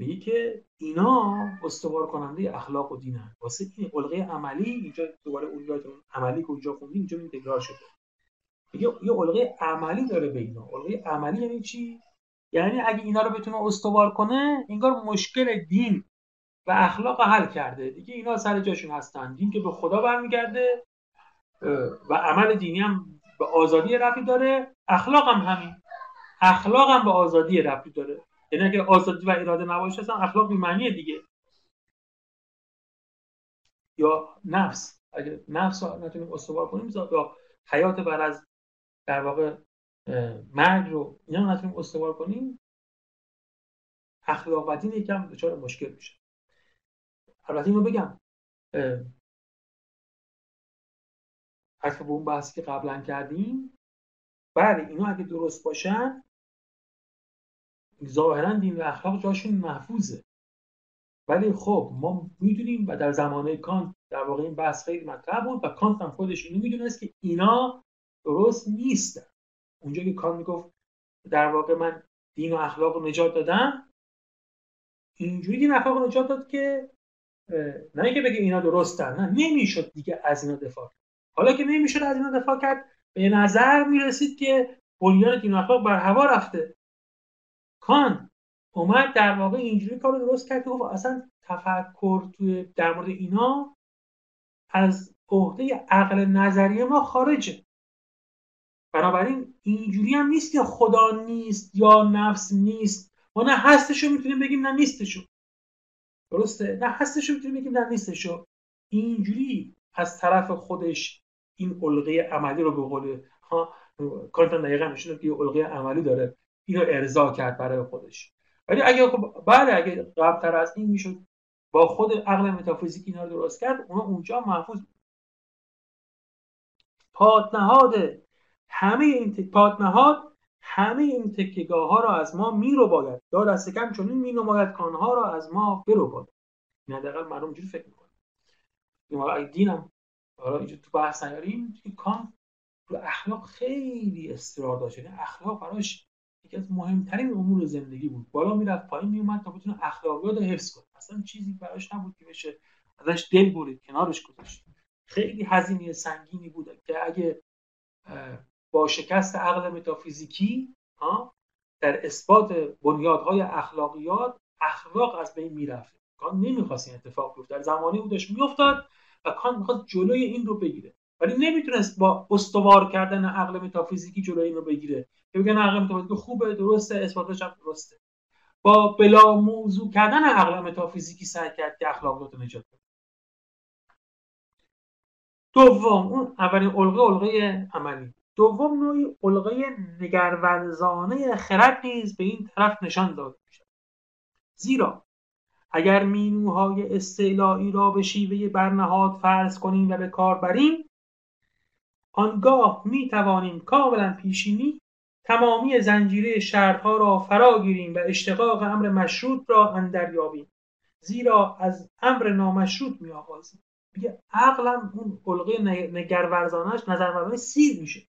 میگه که اینا استوار کننده اخلاق و دین هست. واسه این علقه عملی اینجا دوباره اون عملی که اونجا خوندیم اینجا میگه تکرار شده. میگه یه علقه عملی داره به اینا. علقه عملی یعنی چی؟ یعنی اگه اینا رو بتونه استوار کنه انگار مشکل دین و اخلاق حل کرده دیگه، اینا سر جاشون هستن. دین که به خدا برمیگرده و عمل دینی هم به آزادی ربطی داره، اخلاق هم همین، اخلاق هم به آزادی ربطی داره. یعنی اگه آزادی و اراده نباشه اصلا اخلاق بی‌معنیه دیگه. یا نفس، اگه نفس رو نتونیم استوار کنیم، یا حیات بعد از در واقع مرگ رو اینا رو نتونیم استوار کنیم، اخلاق و دین یکم دچار مشکل میشه. البته اینو بگم حرف به اون بحثی که قبلا کردیم، بله اینا اگه درست باشن ظاهرا دین و اخلاق جاشون محفوظه، ولی خب ما میدونیم و در زمانه کانت در واقع این بحث خیلی مطرح بود و کانت هم خودش اینو میدونست که اینا درست نیستن. اونجا که کانت میگفت در واقع من دین و اخلاق رو نجات دادم، اینجوری دین و اخلاق رو نجات داد که نه اینکه بگه اینا درستن، نه نمیشد دیگه از اینا دفاع کرد. حالا که نمیشد از اینا دفاع کرد به نظر میرسید که بنیان دین و اخلاق بر هوا رفته. کانت اومد در واقع اینجوری کارو درست کرد که اصلا تفکر توی در مورد اینا از عهده عقل نظری ما خارجه. بنابراین اینجوری هم نیست که خدا نیست یا نفس نیست، ما نه هستشو میتونیم بگیم نه نیستشو. درسته؟ نه هستشو میتونیم بگیم نه نیستشو. اینجوری از طرف خودش این علقه عملی رو به قول ها کانت دقیقاً نشون داد که علقه عملی داره، اینو ارضا کرد برای خودش. ولی اگه بله اگه قبلتر از این میشد با خود عقل متافیزیک اینا رو درست کرد، اون اونجا محفوظ بود. پاتنهاد همه این تک... پاتنهاد همه این تکیگاه ها را از ما میرو باید، داد دست کم چون می نماید کانها را از ما برو باید. این حداقل مردم اینجوری فکر می‌کنه. این والا دینم حالا اینجا تو بحث نیاریم که کانت رو اخلاق خیلی اصرار داشت. یعنی اخلاق براش یکی از مهمترین امور زندگی بود. بالا میرفت پایین میومد تا بتونه اخلاقیات رو حفظ کنه. اصلا چیزی براش نبود که بشه ازش دل برید، کنارش گذاشت. خیلی هزینه سنگینی بود که اگه با شکست عقل متافیزیکی ها در اثبات بنیادهای اخلاقیات اخلاق از بین میرفت. کانت نمیخواست این اتفاق بیفته. در زمانه او داشت میافتاد و کانت میخواست جلوی این رو بگیره. ولی نمیتونست با استوار کردن عقل متافیزیکی جلوی این رو بگیره که بگن عقل متافیزیکی خوبه، درسته، اثباتش هم درسته. با بلا موضوع کردن عقل متافیزیکی سعی کرد که اخلاقیات رو نجات بده. دوم، اون اولین علقه علقه عملی. دوم، نوعی علقه نگرورزانه خرد نیز به این طرف نشان داده میشد. زیرا اگر مینوهای استعلایی را به شیوه برنهاد فرض کنیم و به کار بریم، آنگاه می توانیم کاملا پیشینی تمامی زنجیره شرطها را فرا گیریم و اشتقاق امر مشروط را اندریابیم، زیرا از امر نامشروط می آغازیم. بگه عقلم اون علقه نگرورزانش نظرورزانه سیر میشه.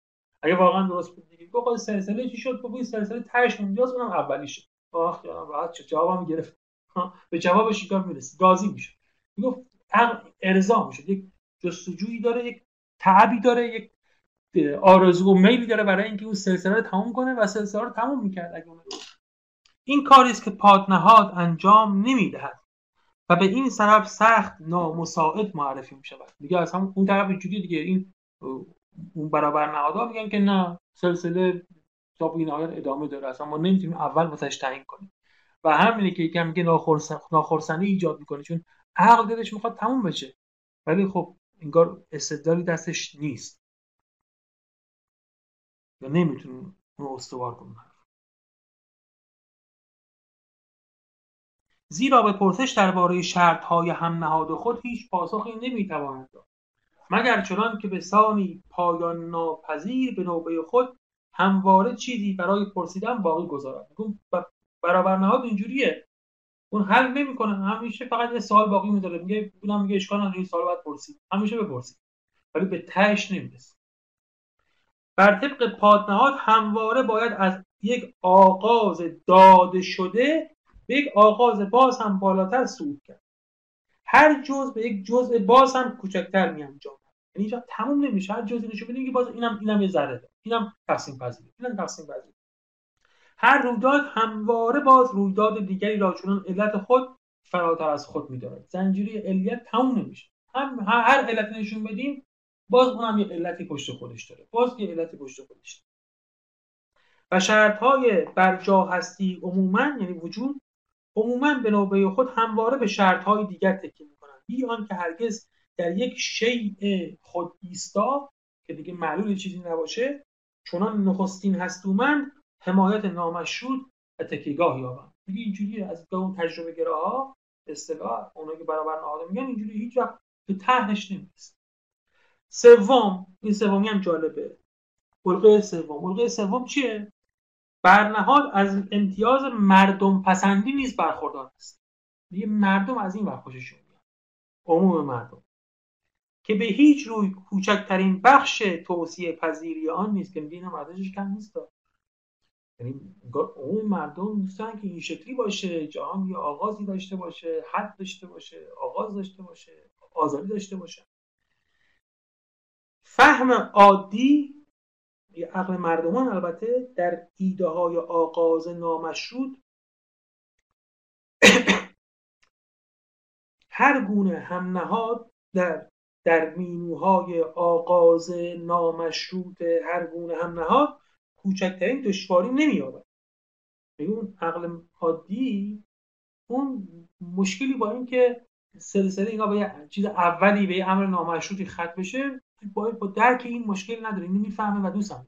اگه واقعا درست بود دیگه، بخواد سلسله چی شد، بگوی سلسله تهش اونجاست، اونم اولی شد. آخ جانم راحت شد، جوابم گرفت. به جوابش چیکار میرسید، راضی میشه. میگفت عقل ارضا میشه، یک جستجویی داره، یک تعبی داره، یک آرزو و میلی داره برای اینکه اون سلسله رو تموم کنه و سلسله رو تموم میکرد. اگه اون این کاری است که پاتنهاد انجام نمیدهد و به این سبب سخت نامساعد معرفی میشود. دیگه از هم اون طرف اینجوری دیگه، این اون برابر نهادها میگن که نه سلسله تا به این آخر ادامه داره، اصلا ما نمیتونیم اول واسش تعیین کنیم و همینه که یکم میگه ناخرسند ناخرسندی ایجاد میکنه، چون عقل دلش میخواد تموم بشه ولی خب انگار استدلالی دستش نیست یا نمیتونیم اون رو استوار کنیم. زیرا به پرسش درباره شرطهای هم نهاد خود هیچ پاسخی نمیتواند داد، مگر چنان که به سانی پایان ناپذیر به نوبه خود همواره چیزی برای پرسیدن باقی گذارد. میگم برابر نهاد اینجوریه، اون حل نمیکنه، همیشه فقط یه سوال باقی میذاره، میگه اونم میگه اشکال نداره این سوال باید پرسید، همیشه بپرسید ولی به تهش نمیرسه. بر طبق پاتنهاد همواره باید از یک آغاز داده شده به یک آغاز باز هم بالاتر صعود کرد. هر جزء به یک جزء باز هم کوچکتر می‌انجامد. یعنی اینجا تموم نمیشه، هر جزئی نشون بدیم که باز اینم اینم یه ذره ده. اینم تقسیم پذیره. اینم تقسیم پذیره. هر رویداد همواره باز رویداد دیگری را چون علت خود فراتر از خود می‌دارد. زنجیره علیت تموم نمیشه. هم هر علت نشون بدیم باز اونم یه علتی پشت خودش داره. باز یه علتی پشت خودش داره. و شرط‌های برجا هستی عموماً یعنی وجود عموماً به نوبه خود همواره به شرط‌های دیگر تکیه می‌کنند. بی آنکه هرگز در یک شیء خود ایستا که دیگه معلول چیزی نباشه چونان نخستین هستومند حمایت نامشروط و تکیه‌گاه یابند. دیگه اینجوری از اون تجربه گراها اصطلاح اونایی که برابر نهاده میگن اینجوری هیچ وقت به تهش نمی‌رسه. سوم، این سومی هم جالبه. بلغه سوم، بلغه سوم چیه؟ برنهاد از امتیاز مردم پسندی نیز برخوردار است. دیگه مردم از این خوششون میاد. عموم مردم که به هیچ روی کوچکترین بخش توصیه پذیری آن نیست که میگه اینا ارزشش کم نیست. یعنی عموم مردم دوستن که این شکلی باشه، جهان یه آغازی داشته باشه، حد داشته باشه، آغاز داشته باشه، آزادی داشته باشه. فهم عادی یه عقل مردمان البته در ایده های آغاز نامشروط هر گونه هم نهاد در در مینوهای آغاز نامشروط هر گونه هم نهاد کوچکترین دشواری نمی‌یابد. میگون عقل عادی اون مشکلی با این که سلسله اینا با یه چیز اولی به یه امر نامشروطی ختم بشه باید با درک این مشکل نداره، اینو میفهمه و دوستم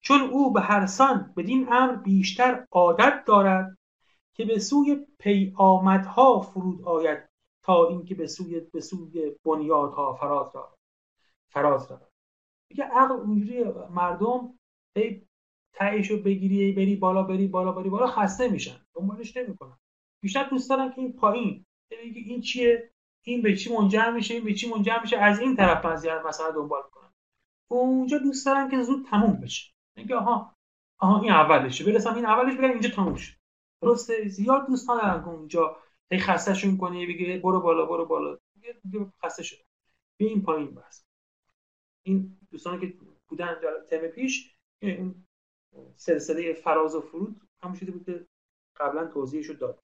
چون او به هر سان بدین امر بیشتر عادت دارد که به سوی پی آمدها فرود آید تا اینکه به سوی به سوی بنیادها فراز رود فراز رود. میگه عقل اونجوری مردم هی تهشو بگیری بری بالا بری بالا بری بالا خسته میشن، دنبالش نمیکنن، بیشتر دوست دارن که این پایین ببینید این چیه، این به چی منجر میشه، این به چی منجر میشه، از این طرف قضیه مثلا دنبال کنم. اونجا دوست دارم که زود تموم بشه. میگه آها آها این اولشه، برسم این اولش بگم اینجا تموم شد. درسته؟ زیاد دوست ندارم که اونجا هی خستهشون کنه بگه برو بالا برو بالا. میگه خسته شدم. بیا این پایین بس. این دوستانی که بودن تم پیش این سلسله فراز و فرود همون چیزی بود که قبلا توضیحش رو داد.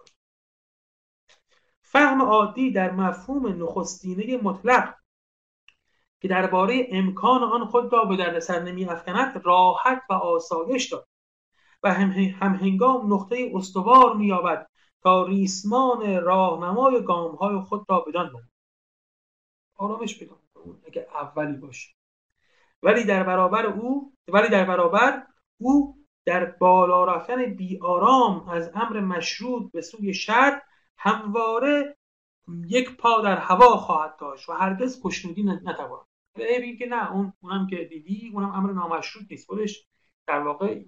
فهم عادی در مفهوم نخستینه مطلق که درباره امکان آن خود را به دردسر نمی‌افکند راحت و آسایش دارد و همهنگام نقطه استوار می‌یابد تا ریسمان راهنمای گام‌های خود را بدان نماید. آرامش بدان اگه اولی باشه. ولی در برابر او ولی در برابر او در بالا رفتن بی‌آرام از امر مشروط به سوی شرط همواره یک پا در هوا خواهد داشت و هرگز خوشنودی نتواند. ببین که نه اون اونم که دیدی اونم امر نامشروط نیست، خودش در واقع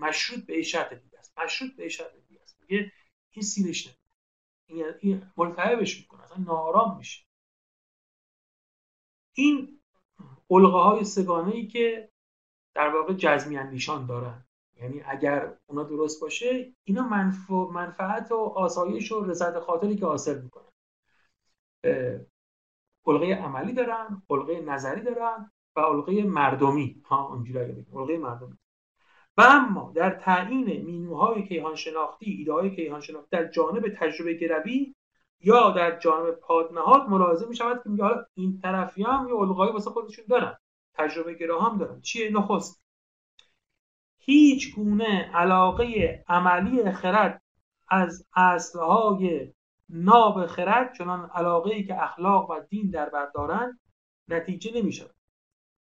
مشروط به شرط دیگه است، مشروط به شرط دیگه است. میگه این سیرش نمیده، این این ملتهبش میکنه، اصلا ناآرام میشه. این علقه های سگانه ای که در واقع جزمی اندیشان دارن، یعنی اگر اونا درست باشه اینا منف... منفعت و آسایش و رضایت خاطری که حاصل میکنن علقه عملی دارن، علقه نظری دارن و علقه مردمی. ها اونجوری بگیم علقه مردمی. و اما در تعیین مینوهای کیهان شناختی، ایده‌های کیهان شناختی در جانب تجربه گروی یا در جانب پادنهاد ملاحظه میشود که حالا این طرفی هم یه علقه‌ای واسه خودشون دارن، تجربه گراها هم دارن. چیه؟ نخست هیچ گونه علاقه عملی خرد از اصلهای ناب خرد چنان علاقه‌ای که اخلاق و دین در بر دارند نتیجه نمی شود،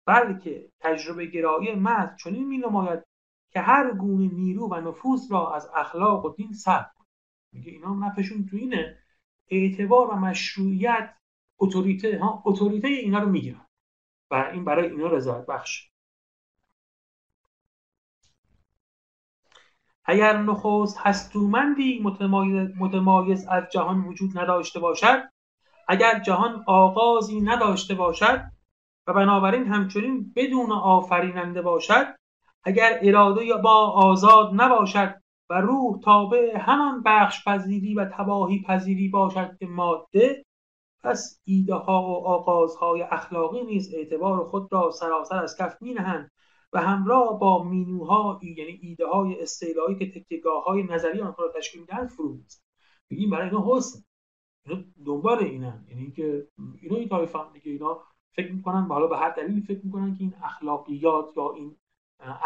بلکه تجربه گرایی محض چنین می نماید که هر گونه نیرو و نفوذ را از اخلاق و دین سلب کند. میگه اینا نفشون تو اینه، اعتبار و مشروعیت، اتوریته ها اتوریته اینا رو میگیرن و این برای اینا رضایت بخشه. اگر نخست هستومندی متمایز, متمایز از جهان وجود نداشته باشد، اگر جهان آغازی نداشته باشد و بنابراین همچنین بدون آفریننده باشد، اگر اراده یا با آزاد نباشد و روح تابع همان بخش پذیری و تباهی پذیری باشد که ماده، پس ایده ها و آغازهای اخلاقی نیز اعتبار خود را سراسر از کف می نهند و همراه با مینوها، یعنی ایده های استعلایی که تکیهگاه های نظری آنها را تشکیل می دهند، فرو می‌ریزند. بگیم برای اینا حسن، اینا دنبال اینن، یعنی که اینا این طایفه‌اند دیگه، اینا فکر می‌کنن حالا به هر دلیلی فکر می‌کنن که این اخلاقیات یا این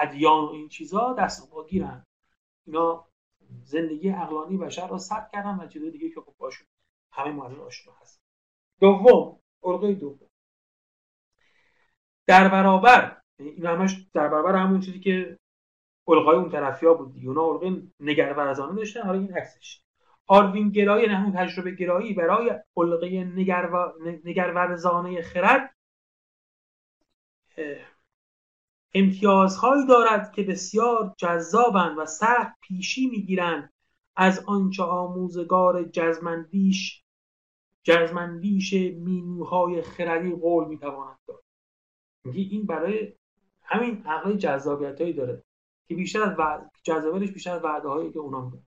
ادیان و این چیزا دست بگیرن، اینا زندگی عقلانی بشر را سد کردن و چیزای دیگه که خب باشون همه ماجرا آشنا هست. دوم، ارگه دوم در برابر، این همش در برابر همون چیزی که الغای اون طرفیا بود دیگه، اونا الغه نگرورزانه داشتن، حالا این عکسش. آروین گرایی، نه همون تجربه گرایی، برای الغه نگرو... نگرورزانه خرد امتیازهایی دارد که بسیار جذابند و سخت پیشی میگیرند از آنچه آموزگار جزمندیش جزمندیش مینوهای خردی قول میتواند داد. میگه این برای همین عقل جذابیتایی داره که بیشتر از وعد... جذابیتش بیشتر از وعده هایی که اونا میدن.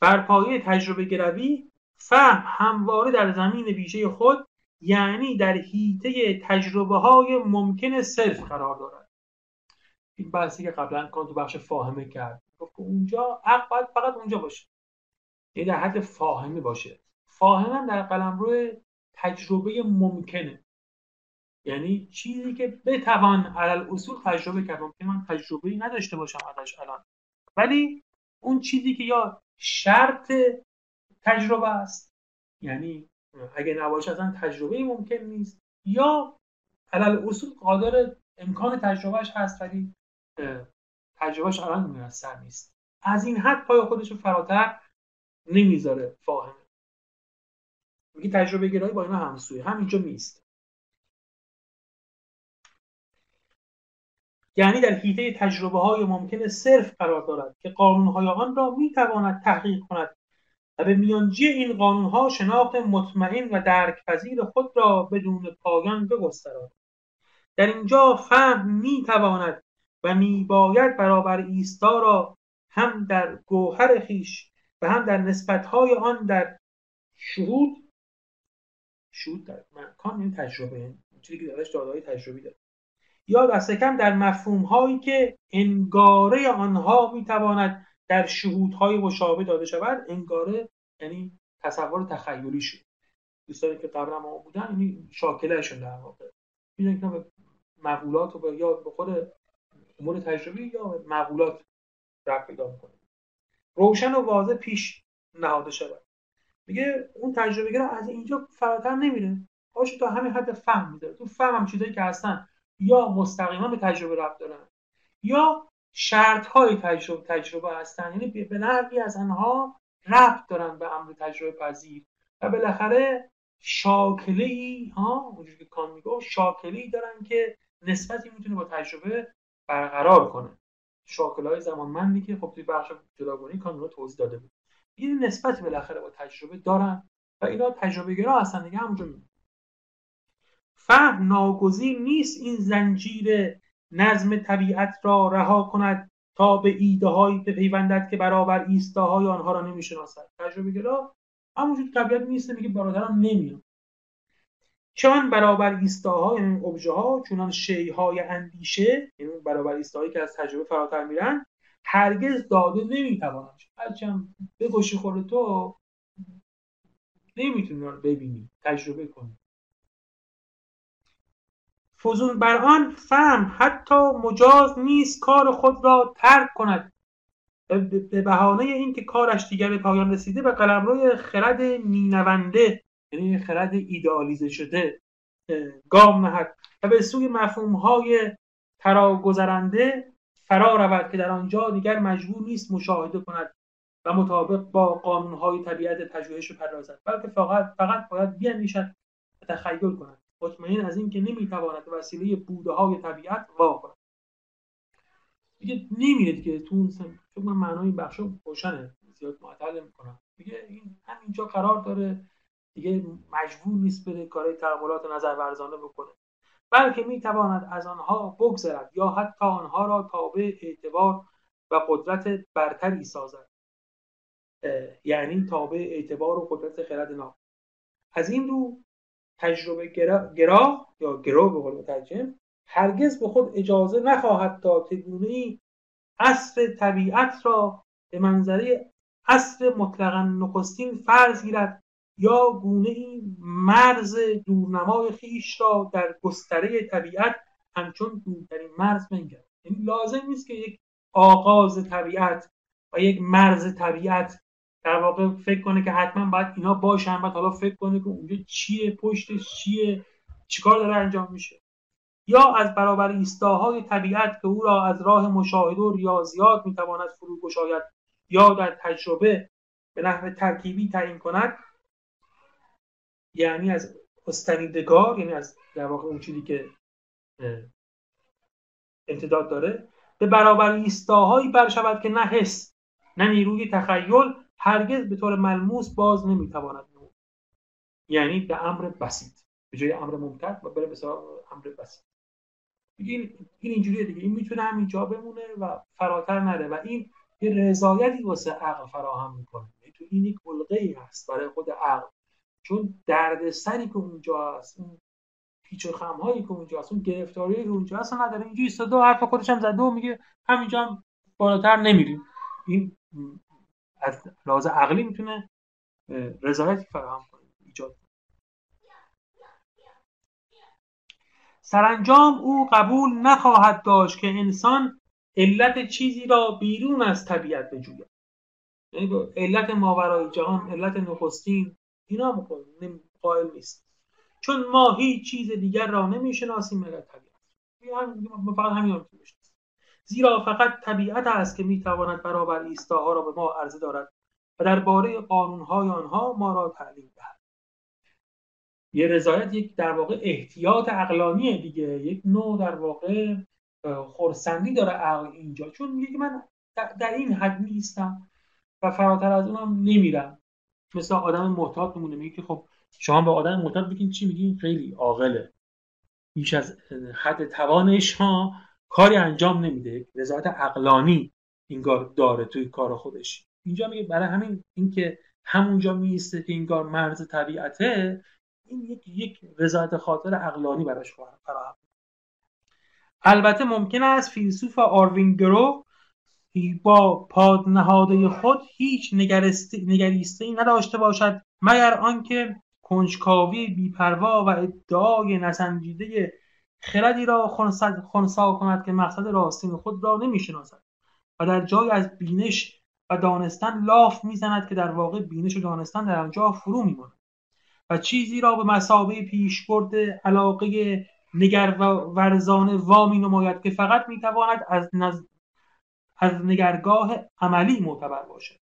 بر پایه تجربه گروی، فهم همواره در زمین ویژه خود، یعنی در حیطه تجربه های ممکن صرف قرار دارد. این بحثی که قبلا کانت تو بخش فاهمه کرد، گفت که اونجا عقل باید فقط اونجا باشه، یعنی در حد فاهمه باشه. فاهمه در قلمرو تجربه ممکنه، یعنی چیزی که بتوان علل اصول تجربه کرد. ممکنه من تجربه‌ای نداشته باشم ازش الان، ولی اون چیزی که یا شرط تجربه است، یعنی اگه نباشه اصلا تجربه ممکن نیست، یا علل اصول قادر امکان تجربهش هست ولی تجربهش الان میسر نیست، از این حد پای خودش رو فراتر نمیذاره فاهمه. میگه تجربه گرایی با اینا همسویه، همینجا میسته، یعنی در حیطه تجربه های ممکن صرف قرار دارد که قانون های آن را میتواند تحقیق کند و به میانجی این قانون ها شناخت مطمئن و درک پذیر خود را بدون پایان بگسترد. در اینجا فهم میتواند و میباید برابر ایستا را هم در گوهر خیش و هم در نسبت های آن در شهود شهود در مکان این تجربه، چیزی که درش داده‌های تجربی داره، یا دست کم در مفهوم هایی که انگاره آنها میتواند در شهودهای مشابه داده شود. انگاره یعنی تصور تخیلی شد، دوستانی که قبلا ما بودن یعنی شاکلهشون در واقع میدونید که مقولات و یا به خود امور تجربی یا مقولات رفت پیدا میکنه، روشن و واضح پیش نهاده شود. میگه اون تجربه گرا از اینجا فراتر نمیره، هاشو تا همین حد فهم میذاره. تو فهم هم چیزایی که هستن یا مستقیما به تجربه ربط دارن یا شرط‌های تجربه تجربه هستن، یعنی به نحوی از آنها ربط دارن به امر تجربه پذیر و بالاخره شاکله‌ای ها اونجوری که کان میگه شاکله‌ای دارن که نسبتی میتونه با تجربه برقرار کنه. شاکله‌های زمانمندی که خب توی بخش جداگونی کان رو توضیح داده بود، این نسبت بالاخره با تجربه دارن و اینا تجربه گرا هستن دیگه. همونجوری فهم ناگزیر نیست این زنجیره نظم طبیعت را رها کند تا به ایده هایی بپیوندد که برابر ایسته های آنها را نمیشناسد. تجربه گرا همونجور طبیعت نیست، میگه برادران نمیان چون برابر ایسته ها، یعنی ابژه ها، چونان شیء های اندیشه، یعنی برابر ایسته هایی که از تجربه فراتر میرن، هرگز داده نمیتوانند. هرچند بگوشی خود تو نمیتونی ببینی تجربه کنی. فوزون بر آن، فهم حتی مجاز نیست کار خود را ترک کند به بهانه اینکه کارش دیگر به پایان رسیده، به قلمروی خرد مینونده، یعنی خرد ایدئالیزه شده، گام نهد و به سوی مفهوم‌های تراگذرنده فرا رود که در آنجا دیگر مجبور نیست مشاهده کند و مطابق با قانون‌های طبیعت پژوهش بپردازد، بلکه فقط فقط باید بیاندیشد و تخیل کند، مطمئن از این که نمیتواند وسیله بوده های طبیعت واقع. میگه نمیره که تو اون سن چون من معنای این بخشا روشنه، زیاد معطل نمی‌کنم. میگه این همینجا قرار داره دیگه، مجبور نیست بره کارهای تقابلات نظرورزانه بکنه. بلکه میتواند از آنها بگذرد یا حتی آنها را تابع اعتبار و قدرت برتری سازد، یعنی تابع اعتبار و قدرت خرد ناقص. از این رو تجربه گرا, گرا یا گرو به قول مترجم هرگز به خود اجازه نخواهد داد که گونه‌ای اصل طبیعت را به منظره اصل مطلقاً نخستین فرض گیرد یا گونه‌ای مرز دورنمای خویش را در گستره طبیعت همچون دورترین مرز بنگرد. یعنی لازم نیست که یک آغاز طبیعت و یک مرز طبیعت در واقع فکر کنه که حتما باید اینا باشن، بعد حالا فکر کنه که اونجا چیه، پشتش چیه، چیکار داره انجام میشه، یا از برابر ایستاهای طبیعت که او را از راه مشاهده و ریاضیات میتواند فروگشاید یا در تجربه به نحو ترکیبی تعیین کند، یعنی از استنیدگار، یعنی از در واقع اون چیزی که امتداد داره، به برابر ایستاهایی برشود که نه حس نه نیروی تخیل هرگز به طور ملموس باز نمیتواند نمود. یعنی به امر بسیط به جای امر ممتد و بره به سراغ امر بسیط. این این اینجوریه دیگه، این میتونه همینجا بمونه و فراتر نره و این یه رضایتی واسه عقل فراهم میکنه. تو این یک حلقه‌ای هست برای خود عقل، چون دردسری که اونجا هست، اون پیچ و خم‌هایی که اونجا هست، اون گرفتاری که اونجا هست نداره. اینجا ایستاد و حرف خودش هم زده و میگه همینجا هم بالاتر نمیریم. این از لحاظ عقلی میتونه رضایتی فراهم کنه، ایجاد کنه. سرانجام او قبول نخواهد داشت که انسان علت چیزی را بیرون از طبیعت بجوید. یعنی علت ماورای جهان، علت نخستین، اینا مقاوم قائل نیست، چون ما هیچ چیز دیگر را نمیشناسیم مگر طبیعت. ما فقط همین را میشناسیم، زیرا فقط طبیعت است که میتواند برابر ایستاها را به ما عرضه دارد و درباره قانونهای آنها ما را تعلیم دهد. یه رضایت یک در واقع احتیاط عقلانیه دیگه، یک نوع در واقع خرسندی داره عقل اینجا، چون میگه من در این حد نیستم و فراتر از اونم نمیرم. مثل آدم معتاد میمونه، میگه که خب شما به آدم معتاد بگین چی میگین؟ خیلی عاقله، بیش از حد توانش ها کاری انجام نمیده. رضایت عقلانی اینگار داره توی کار خودش. اینجا میگه برای همین اینکه همونجا میسته که اینگار مرز طبیعته، این یک یک رضایت خاطر عقلانی براش فراهم. البته ممکن است فیلسوف آروین گرو با پادنهاده خود هیچ نگریسته‌ای نداشته باشد مگر آنکه کنجکاوی بی‌پروا و ادعای نسنجیده خردی را خنثی کند که مقصد راستین خود را نمی‌شناسد و در جای از بینش و دانستن لاف می‌زند که در واقع بینش و دانستن در آنجا فرو می‌ماند و چیزی را به مثابه پیشبرد علاقه نگر ورزانه وامی نماید که فقط می‌تواند از نظر از نگرگاه عملی معتبر باشه.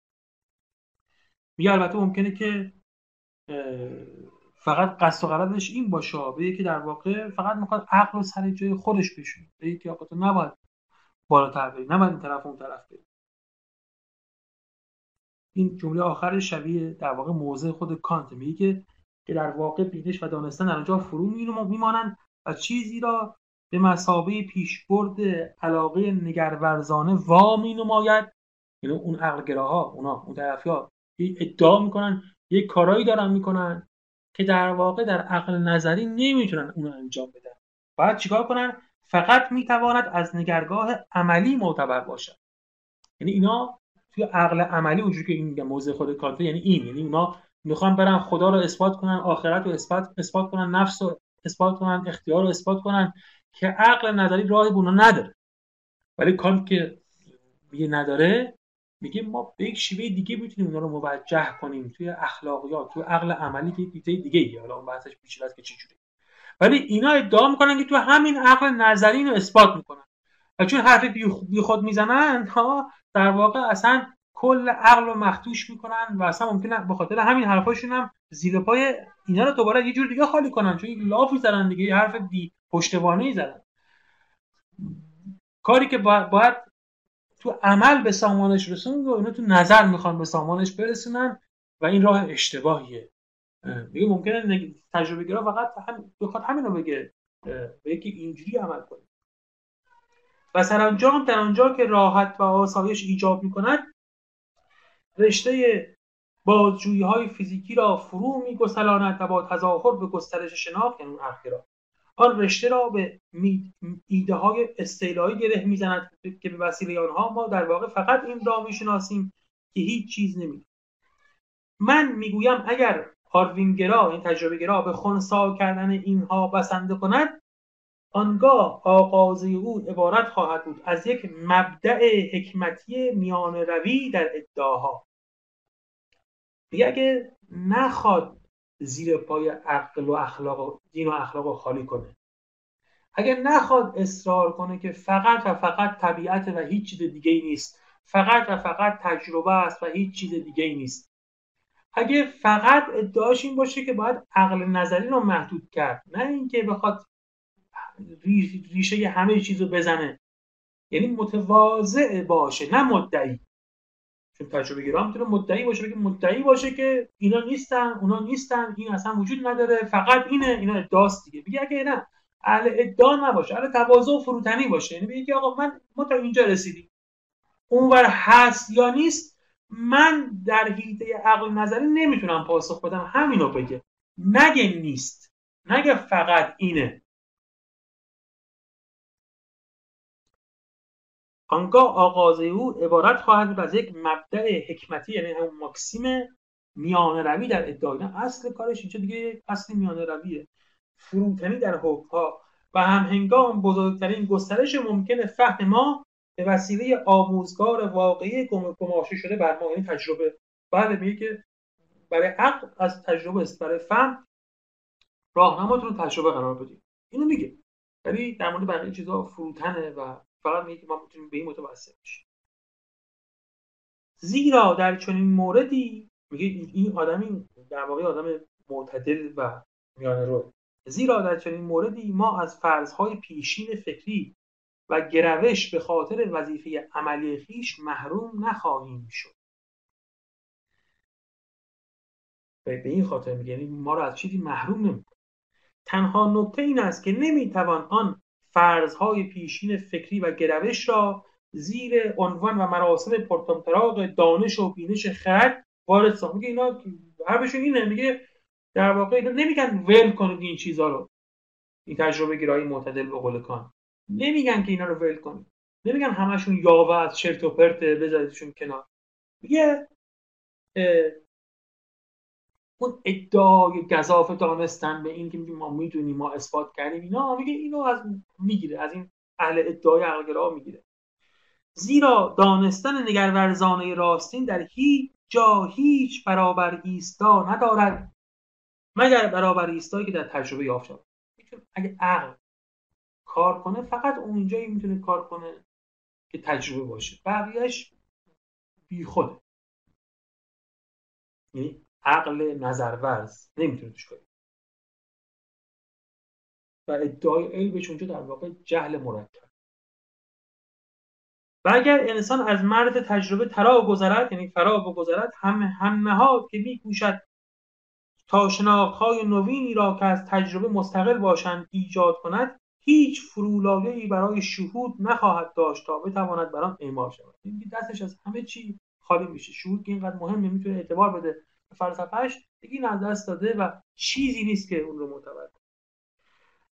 میگه البته ممکنه که فقط قصد و غرضش این باشه، به که در واقع فقط میخواد عقل رو سر جای خودش بشونه، به یکی آقا تو نباید بالاتر بری، نباید این طرف اون طرف بری. این جمله آخر شبیه در واقع موضع خود کانت، میگه که در واقع بینش و دانستن در آنجا فرو میمانند و چیزی را به مثابه پیشبرد علاقه نگرورزانه وا می نماید. یعنی اون عقلگراها، اونا اون طرفیا ادعا میکنن یک کارایی دارن میکنن که در واقع در عقل نظری نمیتونن اون انجام بدن. باید چیکار کنن؟ فقط میتواند از نگرگاه عملی معتبر باشد. یعنی اینا توی عقل عملی اونجوری که این موضع خود کانت، یعنی این، یعنی اونا میخوان برن خدا رو اثبات کنن، آخرت رو اثبات اثبات کنن، نفس رو اثبات کنن، اختیار رو اثبات کنن، که عقل نظری راهی بونا نداره. ولی کانت که میگه نداره، میگه ما به یک شیوه دیگه میتونیم اونا رو موجه کنیم توی اخلاقیات، توی عقل عملی که دیده دیگه ایه. حالا اون بحثش پیچیده است که چه جوری، ولی اینا ادعا میکنن که تو همین عقل نظری اینو اثبات میکنن و چون حرف بی خود میزنن ها، در واقع اصلا کل عقل رو مختوش میکنن و اصلا ممکنه به خاطر همین حرفاشون هم زیر پای اینا رو دوباره یه جور دیگه خالی کنن، چون لافی زدن دیگه، یه حرف بی پشتوانه‌ای زدن. کاری که باید تو عمل به سامانش رسوند و اینا تو نظر میخوان به سامانش برسونن و این راه اشتباهیه. میگه ممکنه تجربه گرا فقط هم بخواد همین رو بگه، به یکی اینجوری عمل کنیم. و سرانجام در آنجا که راحت و آسایش ایجاب می‌کند رشته بازجویی‌های فیزیکی را فرو می‌گسلاند و با تظاهر به گسترش شناخت یعنی عقل را آن رشته را به ایده‌های استعلایی گره می‌زند که به وسیله آنها ما در واقع فقط این را می‌شناسیم که هیچ چیز نمی‌دانیم. من می‌گویم اگر آروینگرا این تجربه‌گرا به خنثی کردن اینها بسنده کند آنگاه آغاز او عبارت خواهد بود از یک مبدأ حکمتی میان روی در ادعاها. میگه که نخواد زیر پای عقل و اخلاق دین و اخلاق خالی کنه، اگر نخواد اصرار کنه که فقط و فقط طبیعت و هیچ چیز دیگه ای نیست، فقط و فقط تجربه است و هیچ چیز دیگه ای نیست، اگه فقط ادعاش این باشه که باید عقل نظری رو محدود کرد نه اینکه بخواد ریشه همه چیز رو بزنه، یعنی متواضع باشه نه مدعی. چون تجربه گرا میتونه مدعی باشه، بگه مدعی باشه که اینا نیستن اونا نیستن این اصلا وجود نداره فقط اینه اینا ادعاست دیگه. بگه اگه نه اهل ادعا نباشه، اهل تواضع و فروتنی باشه، یعنی بگه آقا من ما تا اینجا رسیدیم، اونور هست یا نیست من در حیطه عقل نظری نمیتونم پاسخ بدم، همینو بگه، نگه نیست، نگه فقط اینه. آنگاه آغاز او عبارت خواهد بود از یک مبدأ حکمتی یعنی همون ماکسیم میانه روی در ادعای. اصل کارش اینجا دیگه اصل میانه رویه، فروتنی در حکم‌ها و همهنگام بزرگترین گسترش ممکن فهم ما به وسیله آموزگار واقعی گماشته شده بر ما این تجربه. بعد میگه که برای عقل از تجربه است، برای فهم راهنماتون رو تجربه قرار بدید. اینو میگه. یعنی در مورد بقیه چیزا فروتنه و فقط میگه که ما میتونیم به این متوسل بشیم. زیرا در چنین موردی میگه این آدمی در واقع آدم معتدل و میانه رو. زیرا در چنین موردی ما از فرض‌های پیشین فکری و گروش به خاطر وظیفه عملی خویش محروم نخواهیم شد. به این خاطر میگه یعنی ما را از چیزی محروم نمی‌کنه. تنها نکته این است که نمیتوان آن فرض‌های پیشین فکری و گروش را زیر عنوان و مراسم پرطمطراق دانش و بینش خرد وارد ساخت. میگه اینا حرفشون اینه، میگه در واقع اینا نمیگن ول کنید این چیزا رو، این تجربه گرایی معتدل به قول کانت نمیگن که اینا رو ول کنید، نمیگن همشون یاوه از چرت و پرت بذاریدشون کنار. میگه اون ادعای گزاف دانستن به این که میگیم ما میدونیم ما اثبات کردیم اینا، میگه اینو از میگیره از این اهل ادعای عقلگرا میگیره. زیرا دانستن نگرورزانه راستین در هیچ جا هیچ برابر ایستا ندارد مگر برابر ایستایی که در تجربه یافت شد. اگه عقل کار کنه فقط اونجایی میتونه کار کنه که تجربه باشه، بقیهش بی خوده. یعنی عقل نظرورز نمیتونه توش کنه و ادعای علمش اونجا در واقع جهل مرکب. و اگر انسان از مرد تجربه ترا گذرد یعنی فرا بگذرد هم هم نهاد که میکوشد تا شناخت‌های نوینی را که از تجربه مستقل باشند ایجاد کند هیچ فرولایه‌ای برای شهود نخواهد داشت تا بتواند برام اعمال شود. این دستش از همه چی خالی میشه. شهود که اینقدر مهم نمیتونه اعتبار بده به فلسفه‌اش دیگه از دست داده و چیزی نیست که اون رو معتبر کنه.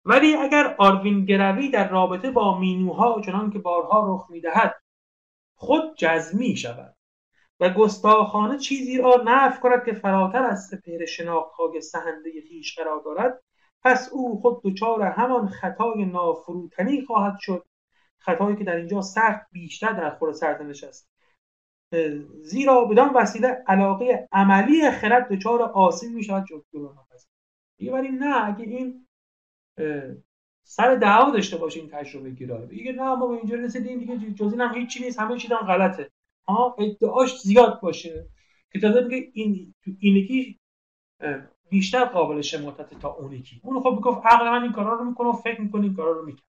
ولی اگر آروینگروی در رابطه با مینوها چنان که بارها رخ میدهد خود جزمی شود و گستاخانه چیزی را نفی کند که فراتر از سپهر شناخت‌های سهنده خویش قرار دارد، پس او خود دچار همان خطای نافروتنی خواهد شد، خطایی که در اینجا سخت بیشتر در خور سرزنش است. زیرا بدان وسیله علاقه عملی خرد دچار آسیب می شود جدیاناپذیر. دیگه ولی نه اگه این سر دعوا داشته باشه این تجربه گیراره دیگه نه ما به اینجا رسیدیم دیگه جز این هم هیچ چیزی نیست همه چیز هم غلطه، ها ادعاش زیاد باشه که تازه میگه این اینکی بیشتر قابل شماتت تا اون یکی. اون خب میگفت عقل من این کارا رو میکنه و فکر میکنه این کارا رو میکنه.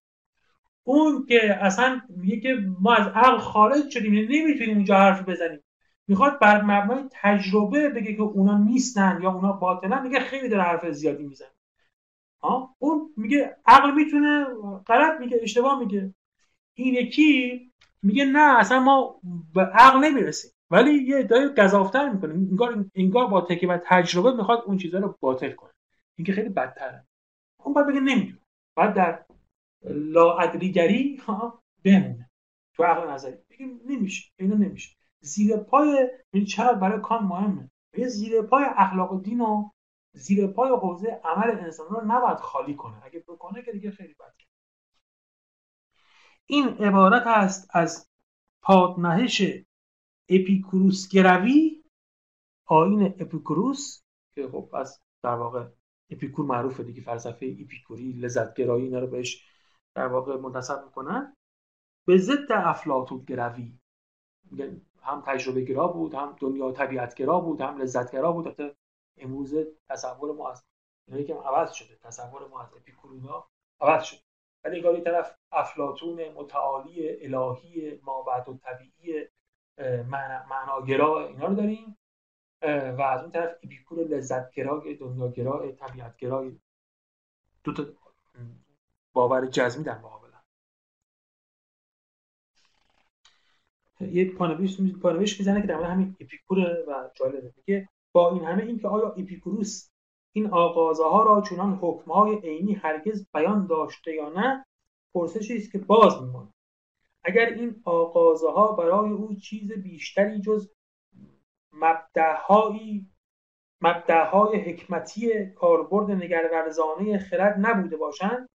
اون که اصلا میگه که ما از عقل خارج شدیم نمیتونیم اونجا حرف بزنیم، میخواد بر مبنای تجربه بگه که اونا نیستن یا اونا باطلن، میگه خیلی داره حرف زیادی میزنه. ها اون میگه عقل میتونه غلط میگه، اشتباه میگه. این یکی میگه نه اصلا ما به عقل نمیرسیم، ولی یه ادعای گزافتر میکنه، انگار انگار با تکیه بر تجربه میخواد اون چیزا رو باطل کنه. این که خیلی بدتره. اون بعد بگه نمیدونه، بعد در لاعدلیگری ها بمونه تو عقل نظری، بگه نمیشه، اینا نمیشه. زیر پای این چرا برای کان مهمه، یه زیر پای اخلاق و دین و زیر پای حوزه عمل انسان رو نباید خالی کنه، اگه بکنه که دیگه خیلی بده. این عبارت است از پادنهش اپیکوروس گروی، آیین اپیکوروس که خب از در واقع اپیکور معروفه دیگه، فلسفه اپیکوری، لذت گرایی، اینا رو بهش در واقع منتسب میکنن، به ضد افلاطون گروی. هم تجربه گرا بود، هم دنیا طبیعت گرا بود، هم لذت گرا بود. البته امروز تصور ما از اینایی که عوض شده، تصور ما از اپیکورونا عوض شده، ولی انگار این طرف افلاطون متعالی الهی مابعد و طبیعی معناگرا اینا رو داریم، و از اون طرف اپیکور لذتگرا، دنیاگرا، طبیعتگرا، دو تا باور جزمی در مقابل هم. یه پانویش پانویش میزنه که در مورد همین اپیکوره و جالبه میگه با این همه این که آیا اپیکوروس این آغازه ها را چنان حکم های عینی هرگز بیان داشته یا نه، پرسشی است که باز میماند. اگر این آغازه ها برای او چیز بیشتری جز مبداهایی مبداهای حکمتی کاربرد نگارورزانه خرد نبوده باشند،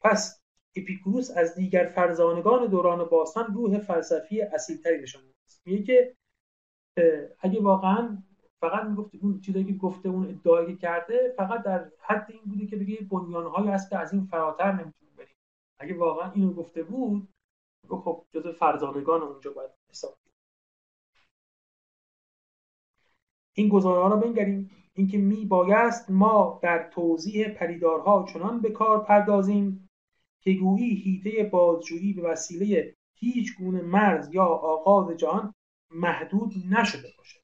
پس اپیکوروس از دیگر فرزانگان دوران باستان روح فلسفی اصیل‌تری نشان می‌دهد. میگه که اگه واقعاً فقط میگفت اون چیزایی که گفته، اون ادعایی که کرده، فقط در حد این بوده که بگه بنیان‌هایی هست که از این فراتر نمیتونیم بریم. اگه واقعاً اینو گفته بود، خب جزء فرزانگان اونجا باید حساب. این گزاره‌ها را بنگریم، اینکه می بایست ما در توضیح پریدارها چنان به کار پردازیم که گویی هیته بازجویی به وسیله هیچ گونه مرز یا آغاز جهان محدود نشده باشد.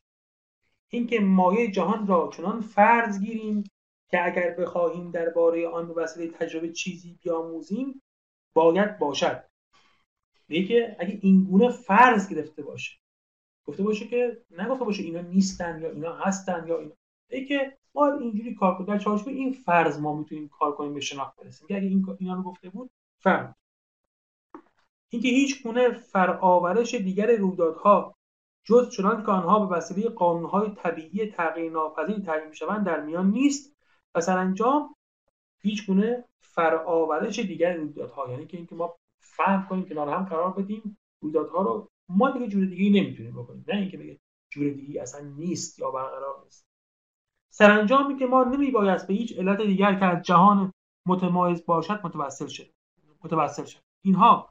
اینکه مایه جهان را چنان فرض گیریم که اگر بخواهیم درباره آن به وسیله تجربه چیزی بیاموزیم باید باشد. میگه اگه این گونه فرض گرفته باشه، گفته باشه که نگفته باشه اینا نیستن یا اینا هستن یا اینا، ای که ما اینجوری کار کنیم در چارچوب این فرض ما میتونیم کار کنیم به شناخت برسیم. اگه این اینا رو گفته بود فهم. اینکه هیچ گونه فرآورش دیگر رویدادها جز چنان که آنها به وسیله قانونهای طبیعی تغییرناپذیر تعیین میشوند در میان نیست، و سرانجام هیچ گونه فرآورش دیگر رویدادها، یعنی که اینکه ما فهم کنیم، کنار هم قرار بدیم رویدادها رو، ما دیگه جور دیگه‌ای نمیتونیم بکنیم، نه اینکه بگه جور دیگه‌ای اصلا نیست یا برقرار نیست. سرانجامی که ما نمیبایست به هیچ علت دیگر که از جهان متمایز باشد متوسل شد متوسل شد اینها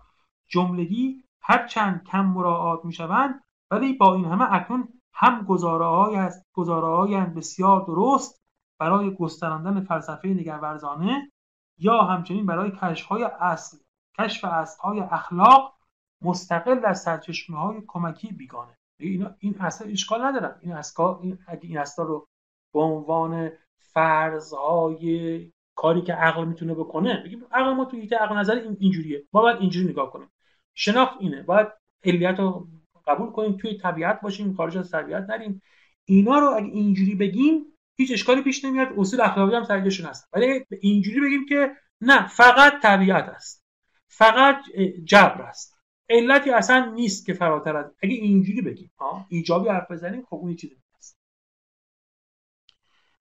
جملگی هر چند کم مراعات میشوند، ولی با این همه اکنون هم گزاره‌هایی است گزاره‌هایی بسیار درست برای گستراندن فلسفه نگارورزانه، یا همچنین برای کشف‌های اصل کشف اصل‌های اخلاق مستقل از سرچشمه‌های کمکی بیگانه. اینا این اصلا اشکال ندارن، این اصلا این این اصلا رو به عنوان فرض‌های کاری که عقل میتونه بکنه بگیم عقل ما توی عقل نظر این اینجوریه، ما باید اینجوری نگاه کنیم، شناخت اینه، باید علت رو قبول کنیم، توی طبیعت باشیم، خارج از طبیعت نریم. اینا رو اگه اینجوری بگیم هیچ اشکالی پیش نمیاد، اصول اخلاقی هم سرگشون هست. ولی اینجوری بگیم که نه فقط طبیعت است، فقط جبر است، علتی اصلا نیست که فراتر از، اگه اینجوری بگیم ها ایجابی حرف بزنیم، خب اون چیزی نیست.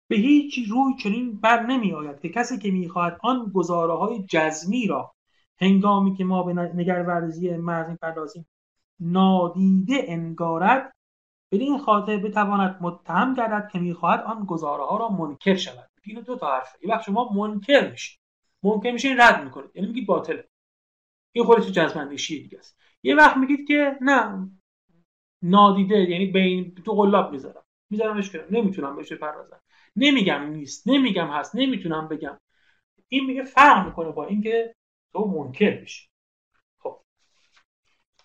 به هیچ روی چنین بر نمی آید که کسی که میخواهد آن گزاره های جزمی را هنگامی که ما به نگارورزی مرزی پردازیم نادیده انگارد، به این خاطر بتواند متهم گردد که میخواهد آن گزاره ها را منکر شود. این دو تا حرفه. یه وقت شما منکر میشید، منکر میشین رد میکنید، یعنی میگید باطله. این خودش جزمندیشی دیگه است. یه وقت میگید که نه نادیده، یعنی بین تو قلاب میذارم میذارمش کنم، نمیتونم بهش بپردازم، نمیگم نیست، نمیگم هست، نمیتونم بگم. این میگه فرق میکنه با اینکه تو منکر بشی. خب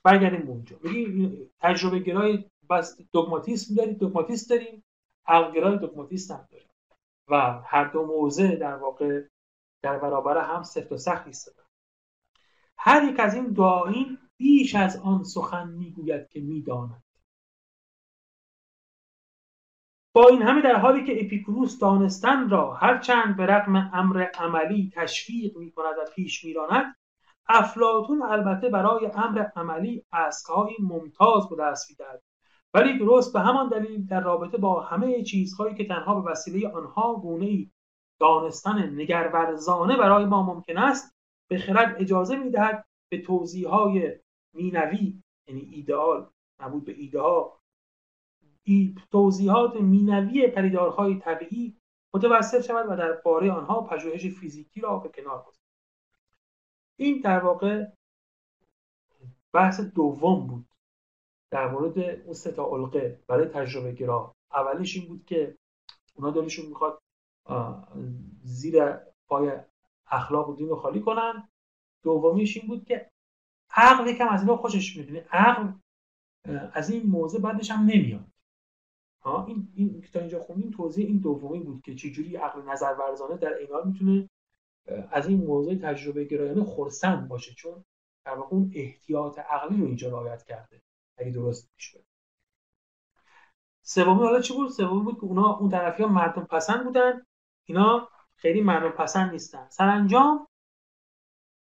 برگردیم اونجا. ببین تجربه گرای بس دوگماتیسم داریم، دوگماتیست داریم، عقل گرای دوگماتیست هم داریم، و هر دو موزه در واقع در برابر هم سفت و سخت ایستادند. هر یک از این داعیان بیش از آن سخن میگوید که میداند. با این همه در حالی که اپیکوروس دانستن را هرچند به رغم امر عملی تشویق میکند و پیش میراند، افلاطون البته برای امر عملی اصل‌های ممتاز به دست می‌آورد، ولی درست به همان دلیل در رابطه با همه چیزهایی که تنها به وسیله آنها گونه‌ای دانستن نگرورزانه برای ما ممکن است، به خرد اجازه می‌دهد به توضیح‌های مینوی، یعنی ایدئال مربوط به ایده‌ها، ای توضیحات مینوی پدیدارهای طبیعی متوسط شود و درباره آنها پژوهش فیزیکی را به کنار گذارد. این در واقع بحث دوم بود در مورد اون سه تا علقه برای تجربه گرا. اولیش این بود که اونا دلشون میخواد زیر پای اخلاق و دین رو خالی کنن. دومیش این بود که عقل یکم از اینا خوشش میاد، عقل از این موضوع بعدش هم نمیاد. ها این این که تا اینجا خوندیم توضیح این دومی بود که چجوری عقل نظر ورزانه در این حال میتونه از این موضوع تجربه گرایانه خرسند باشه، چون در واقع اون احتیاط عقلی رو اینجا رعایت کرده اگه درست پیش بره. سومی حالا چی بود؟ سومی بود که اونا اون طرفیا مردم پسند بودن، اینا خیلی مردم پسند نیستن. سرانجام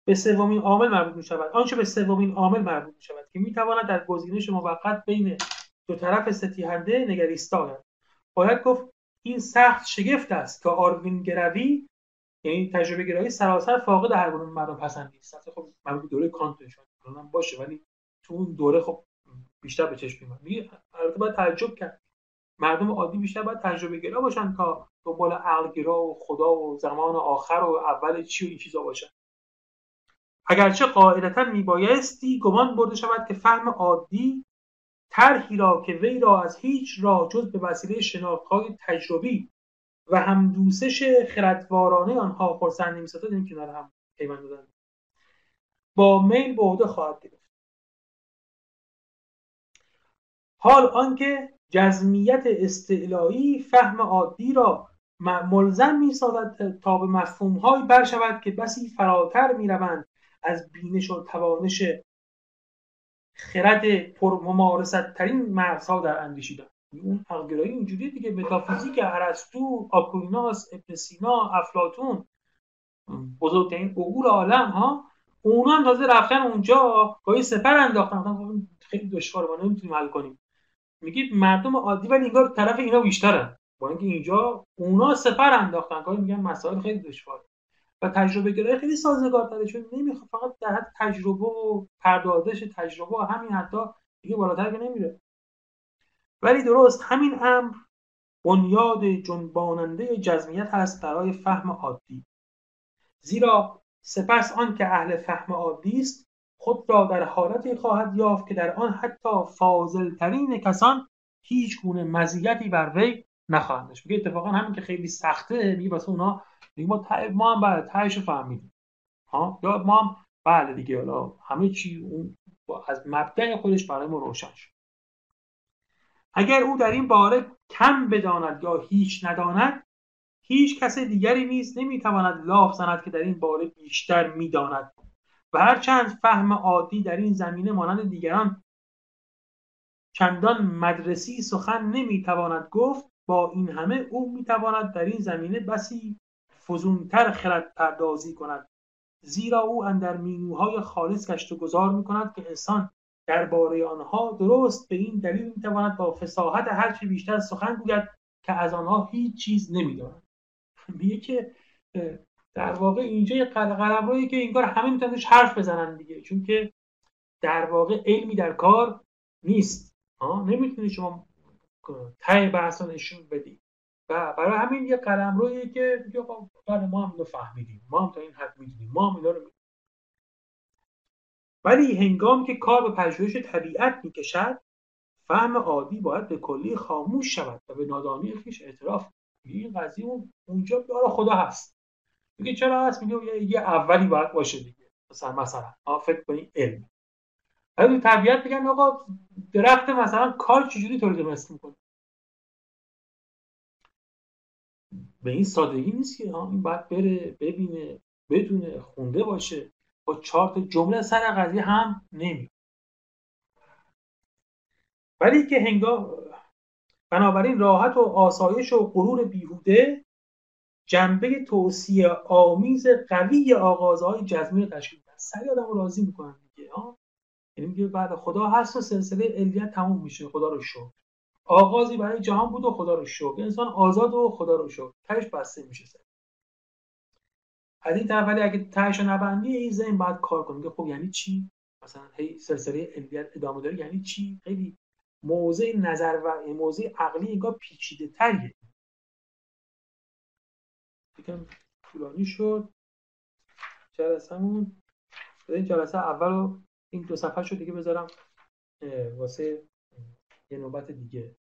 به سومین عامل مربوط می شود. آنچه به سومین عامل مربوط می شود که می تواند در گزینش موقت بین دو طرف ستیهنده نگریستاند. باید گفت این سخت شگفت است که آروین گروی، یعنی تجربه گرایی سراسر فاقد هر گونه مردم پسندی است. خب معلومه دوره کانت شاید باشه، ولی تو اون دوره خب بیشتر به چشم میاد. میگه البته باید تعجب کرد، مردم عادی بیشتر باید تجربه گرا باشن تا دنبال عقل گرا و خدا و زمان آخر و اول چی و این چیزا باشن. اگرچه قاعدتاً میبایستی گمان برده شود که فهم عادی طرحی را که وی را از هیچ راه جز به وسیله شناخت‌های تجربی و هم دوسش خردوارانه آنها خرسند نمی‌سازد، این کنار هم پیوند دادن با میل به عهده خواهد گرفت. حال آنکه جزمیت استعلایی فهم عادی را ملزم می‌سازد تا به مفهوم‌هایی بر شود که بسی فراتر می‌روند از بینش و توانش خرد پرممارست‌ترین مغزها در اندیشیدن. اون عقل‌گرایی اینجوریه دیگه، متافیزیک ارسطو، آکوئیناس، ابن سینا، افلاطون، بزرگترین عقول عالم ها، اونا هم تازه رفتن اونجا گاهی سپر انداختن، خیلی دشوار ما نمیتونیم حل کنیم. میگید مردم عادی ولی انگار طرف اینا بیشترن، با اینکه اینجا اونا سپر انداختن، گاهی میگن مسائل خیلی دشواره. و تجربه گرایی خیلی سازگارتره، چون نمیخواد فقط در حد تجربه و پردازش تجربه و همین حتی دیگه بالاتر که نمیره. ولی درست همین امر بنیاد جنباننده جزمیت هست برای فهم عادی، زیرا سپس آن که اهل فهم عادی است خود را در حالتی خواهد یافت که در آن حتی فاضل‌ترین کسان هیچ گونه مزیتی بر وی نخواهند داشت. میگه اتفاقا همین که خیلی سخته، میگه واسه اونا میگه ما تا ما هم بله تهش فهمیدیم، ها یا ما هم بله دیگه حالا همه چی اون از مبدأ خودش برای ما روشن شد. اگر او در این باره کم بداند یا هیچ نداند، هیچ کس دیگری نیز نمیتواند لاف زند که در این باره بیشتر میداند. و هرچند فهم عادی در این زمینه مانند دیگران چندان مدرسی سخن نمیتواند گفت، با این همه او میتواند در این زمینه بسی فزونتر خرد پردازی کند، زیرا او اندر مینوهای خالص گشت و گذار میکند که انسان درباره آنها درست به این دلیل میتواند با فصاحت هرچی بیشتر سخن گوید که از آنها هیچ چیز نمیداند. میگه که در واقع اینجا یه قلقلبایی که انگار همه میتونن روش حرف بزنن دیگه، چون که در واقع علمی در کار نیست. ها نمیتونی شما ته بحثا نشون بدی و برای همین یه قلمرویی که ما هم اینو فهمیدیم، ما هم تا این حد میدونیم، ما هم اینا رو میدونیم. ولی هنگام که کار به پژوهش طبیعت میکشد، فهم عادی باید به کلی خاموش شود و به نادانی خودش اعتراف کند. این قضیه اونجا داره خدا هست. میگه چرا هست؟ میگه یه اولی باید باشه دیگه. مثلا مثلا فکر کنید علم. ولی طبیعت میگن آقا درخت مثلا کار چجوری تولید مثل میکنه. به این سادگی نیست که ها این باید بره ببینه بدونه خونده باشه. با چهار تا جمله سر قضیه هم نمیاد. ولی که هنگام بنابراین راحت و آسایش و غرور بیهوده جنبه توصیه آمیز قوی آغازهای جزمی تشکیل میدن. سری آدمو راضی میکنن دیگه ها. یعنی میگه بعد خدا هست و سلسله الیت تموم میشه، خدا رو شکر. آغازی برای جهان بود و خدا رو شکر. انسان آزاد و خدا رو شکر. تهش بسته میشه سری. از این طرف ولی اگه تهش نبندی این زمین بعد کار کنه میگه خب یعنی چی؟ مثلا هی سلسله الیت ادامه داره یعنی چی؟ خیلی موضع نظر و موضع عقلی انگار پیچیده تریه. یکم طولانی شد جلسه‌مون. این جلسه اول و این دو صفحه شد دیگه بذارم واسه یه نوبت دیگه.